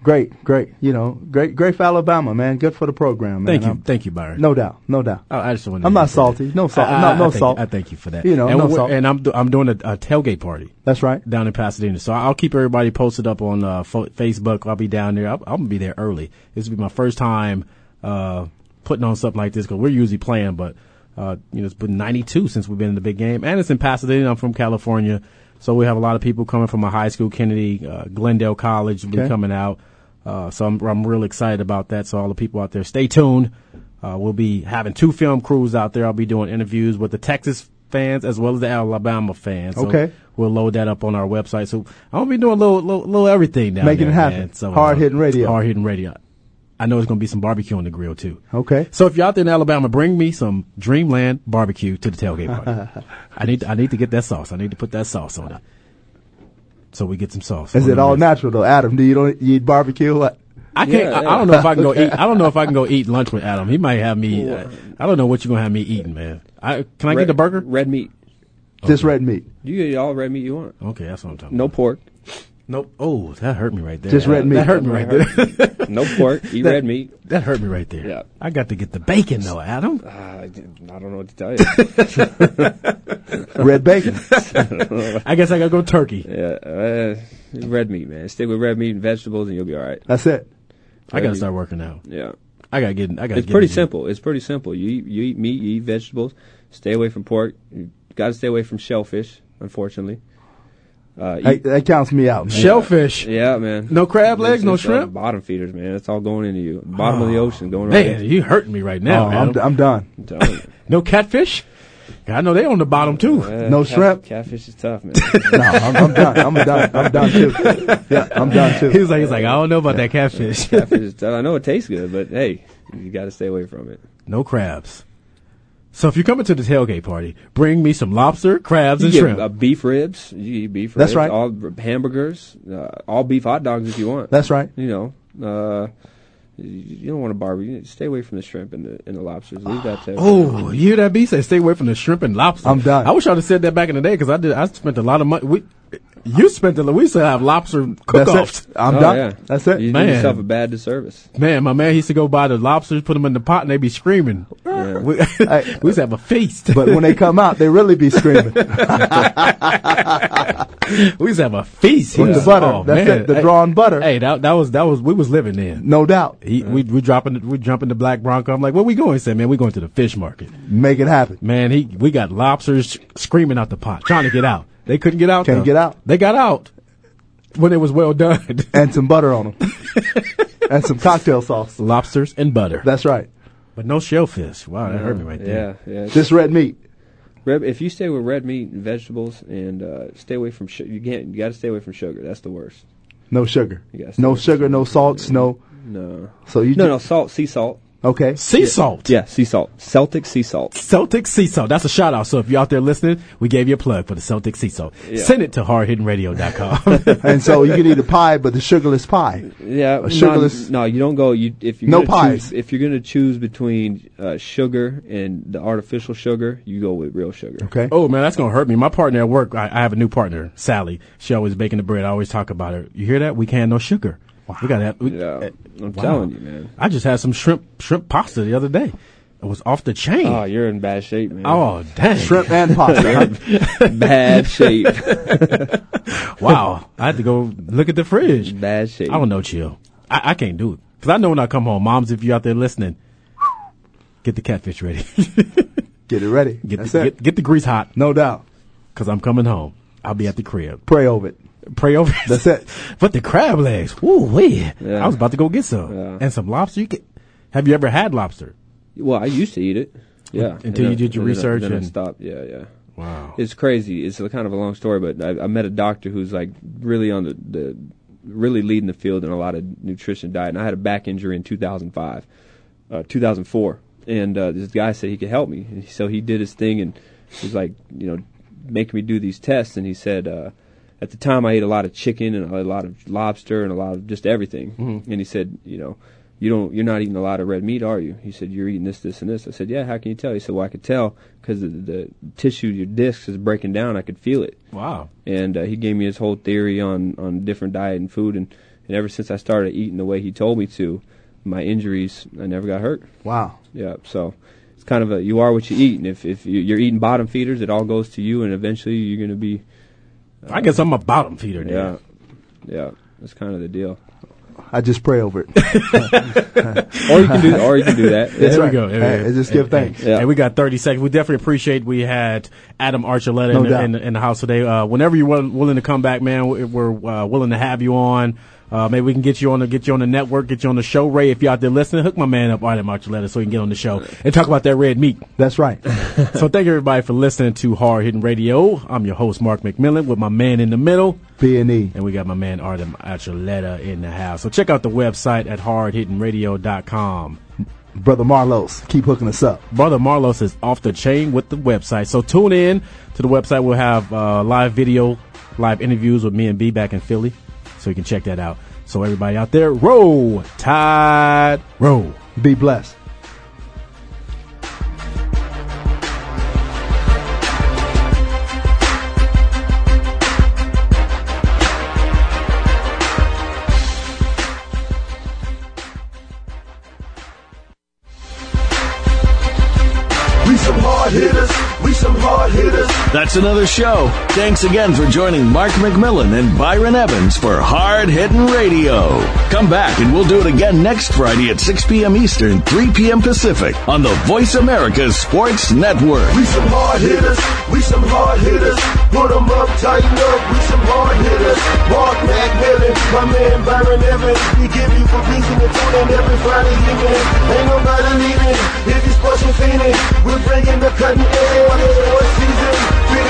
Great, great, you know, great, great for Alabama, man. Good for the program, man. Thank you, I'm, thank you, Byron. No doubt, no doubt. Oh, I just want to. I'm not salty, that. no salt, I, I, no, I no thank, salt. I thank you for that. You know, and, no salt. and I'm I'm doing a, a tailgate party. That's right, down in Pasadena. So I'll keep everybody posted up on uh, fo- Facebook. I'll be down there. I'm gonna be there early. This will be my first time uh, putting on something like this because we're usually playing, but uh, you know, it's been ninety-two since we've been in the big game, and it's in Pasadena. I'm from California. So we have a lot of people coming from my high school, Kennedy, uh, Glendale College will okay. be coming out. Uh, so I'm, I'm real excited about that. So all the people out there, stay tuned. Uh, we'll be having two film crews out there. I'll be doing interviews with the Texas fans as well as the Alabama fans. So okay. we'll load that up on our website. So I'm going to be doing a little, little, little everything down Making there. Making it happen. Man. So, hard uh, hitting radio. Hard hitting radio. I know it's going to be some barbecue on the grill too. Okay. So if you're out there in Alabama, bring me some Dreamland barbecue to the tailgate party. I need to, I need to get that sauce. I need to put that sauce on it. So we get some sauce. Is it all rest. natural though, Adam? Do you don't you eat barbecue? What? I can't. Yeah, I, yeah. I don't know if I can go eat. I don't know if I can go eat lunch with Adam. He might have me. Yeah. I, I don't know what you're gonna have me eating, man. I can I red, get the burger? Red meat. Okay. Just red meat. You can eat all red meat you want. Okay, that's what I'm talking. No about. No pork. Nope. Oh, that hurt me right there. Just red meat. That hurt me right there. No pork. Eat that, red meat. That hurt me right there. Yeah. I got to get the bacon though, Adam. Uh, I don't know what to tell you. Red bacon. I guess I got to go turkey. Yeah. Uh, red meat, man. Stick with red meat and vegetables, and you'll be all right. That's it. Red I got to start working out. Yeah. I got to get. I got. It's get pretty simple. Meat. It's pretty simple. You eat, you eat meat. You eat vegetables. Stay away from pork. You got to stay away from shellfish, unfortunately. Uh, hey, that counts me out, man. Shellfish. Yeah, man. No crab legs, it's, no it's, shrimp? Uh, bottom feeders, man. It's all going into you. Bottom oh, of the ocean going right man, in. You hurting me right now, oh, man. I'm, d- I'm done. I'm telling you. No catfish? I know they on the bottom, too. Uh, no cat, shrimp? Catfish is tough, man. No, I'm, I'm done. I'm done. I'm done, too. Yeah, I'm done, too. He's like, he's like I don't know about that catfish. Catfish is tough. I know it tastes good, but, hey, you got to stay away from it. No crabs. So if you're coming to the tailgate party, bring me some lobster, crabs, and you get, shrimp. Uh, beef ribs. You eat beef That's ribs. That's right. All hamburgers. Uh, all beef hot dogs if you want. That's right. You know, uh, you don't want to barbecue. Stay away from the shrimp and the, and the lobsters. Leave that to Oh, you hear that, B? Say, stay away from the shrimp and lobster. I'm done. I wish I would have said that back in the day because I did. I spent a lot of money. We, you spent a lot. We used to have lobster cook-offs. I'm oh, done. Yeah. That's it. You man. did yourself a bad disservice. Man, my man used to go buy the lobsters, put them in the pot, and they'd be screaming. Yeah. We, I, we used to have a feast. But when they come out, they really be screaming. We used to have a feast. With yeah. the butter. Oh, That's man. it. The hey, drawn butter. Hey, that, that was, that was, we was living then. No doubt. He, right. we, we dropping, we jumping the Black Bronco. I'm like, where we going? He said, man, we going to the fish market. Make it happen. Man, he, we got lobsters screaming out the pot, trying to get out. They couldn't get out. Couldn't get out. They got out when it was well done. And some butter on them. And some cocktail sauce. Lobsters and butter. That's right. But no shellfish. Wow, that no. hurt me right there. Yeah, yeah. Just red meat. Red, if you stay with red meat and vegetables, and uh, stay away from sugar, you can't. You got to stay away from sugar. That's the worst. No sugar. No sugar. Sugar. No salts. No. No. So you. No, do- no salt. Sea salt. Okay. Sea yeah. salt. Yeah, sea salt. Celtic sea salt. Celtic sea salt. That's a shout out. So if you're out there listening, we gave you a plug for the Celtic sea salt. Yeah. Send it to hard hitting radio dot com. And so you can eat a pie, but the sugarless pie. Yeah. A sugarless. No, no, you don't go. You if you're no pies. Choose, if you're going to choose between uh, sugar and the artificial sugar, you go with real sugar. Okay. Oh, man, that's going to hurt me. My partner at work, I, I have a new partner, Sally. She always baking the bread. I always talk about her. You hear that? We can't no sugar. Wow. We got that. We, yeah, uh, I'm wow. telling you, man. I just had some shrimp shrimp pasta the other day. It was off the chain. Oh, you're in bad shape, man. Oh, dang. Shrimp and pasta. Bad shape. Wow. I had to go look at the fridge. Bad shape. I don't know, chill. I, I can't do it. Because I know when I come home, moms, if you're out there listening, get the catfish ready. Get it ready. Get That's the, it. Get, get the grease hot. No doubt. Because I'm coming home. I'll be at the crib. Pray over it. Pray over it. That's it. But the crab legs, ooh wee! Yeah. I was about to go get some yeah. and some lobster. You can, have you ever had lobster? Well, I used to eat it. Yeah, until you I, did your and research then I, then and I stopped. Yeah, yeah. Wow, it's crazy. It's a kind of a long story, but I, I met a doctor who's like really on the, the really leading the field in a lot of nutrition diet. And I had a back injury in two thousand five, uh, two thousand four, and uh, this guy said he could help me. So he did his thing and he was like, you know, making me do these tests, and he said. Uh, At the time, I ate a lot of chicken and a lot of lobster and a lot of just everything. Mm-hmm. And he said, you know, you don't, you're not eating a lot of red meat, are you? He said, you're eating this, this, and this. I said, yeah, how can you tell? He said, well, I could tell because the, the tissue, your discs is breaking down. I could feel it. Wow. And uh, he gave me his whole theory on, on different diet and food. And, and ever since I started eating the way he told me to, my injuries, I never got hurt. Wow. Yeah, so... kind of a you are what you eat, and if, if you're eating bottom feeders, it all goes to you, and eventually you're going to be uh, I guess I'm a bottom feeder now. Yeah, yeah, that's kind of the deal. I just pray over it. or you can do or you can do that. There right. we go. Hey, hey, just give hey, thanks. Hey, yeah. And we got thirty seconds. We definitely appreciate we had Adam Archuleta no in, the, in, the, in the house today. Uh, whenever you're willing to come back, man, we're uh, willing to have you on. Uh, maybe we can get you on the get you on the network, get you on the show. Ray, if you're out there listening, hook my man up, Adam Archuleta, so he can get on the show and talk about that red meat. That's right. So thank everybody for listening to Hard Hitting Radio. I'm your host, Mark McMillan, with my man in the middle, B and E. And we got my man, Adam Archuleta, in the house. So check out the website at hard hitting radio dot com. Brother Marlos, keep hooking us up. Brother Marlos is off the chain with the website. So tune in to the website. We'll have uh, live video, live interviews with me and B back in Philly. So you can check that out. So everybody out there, roll tide, roll. Be blessed. some hard hitters. We some hard hitters. That's another show. Thanks again for joining Mark McMillan and Byron Evans for Hard Hittin' Radio. Come back and we'll do it again next Friday at six p.m. Eastern, three p.m. Pacific on the Voice America Sports Network. We some hard hitters. We some hard hitters. Put them up, tighten up. We some hard hitters. Mark McMillan, my man Byron Evans. We give you a reason to tune in every Friday evening. Ain't nobody leaving. If you're sports fiending, we're bringing the cutting edge. Sports season, it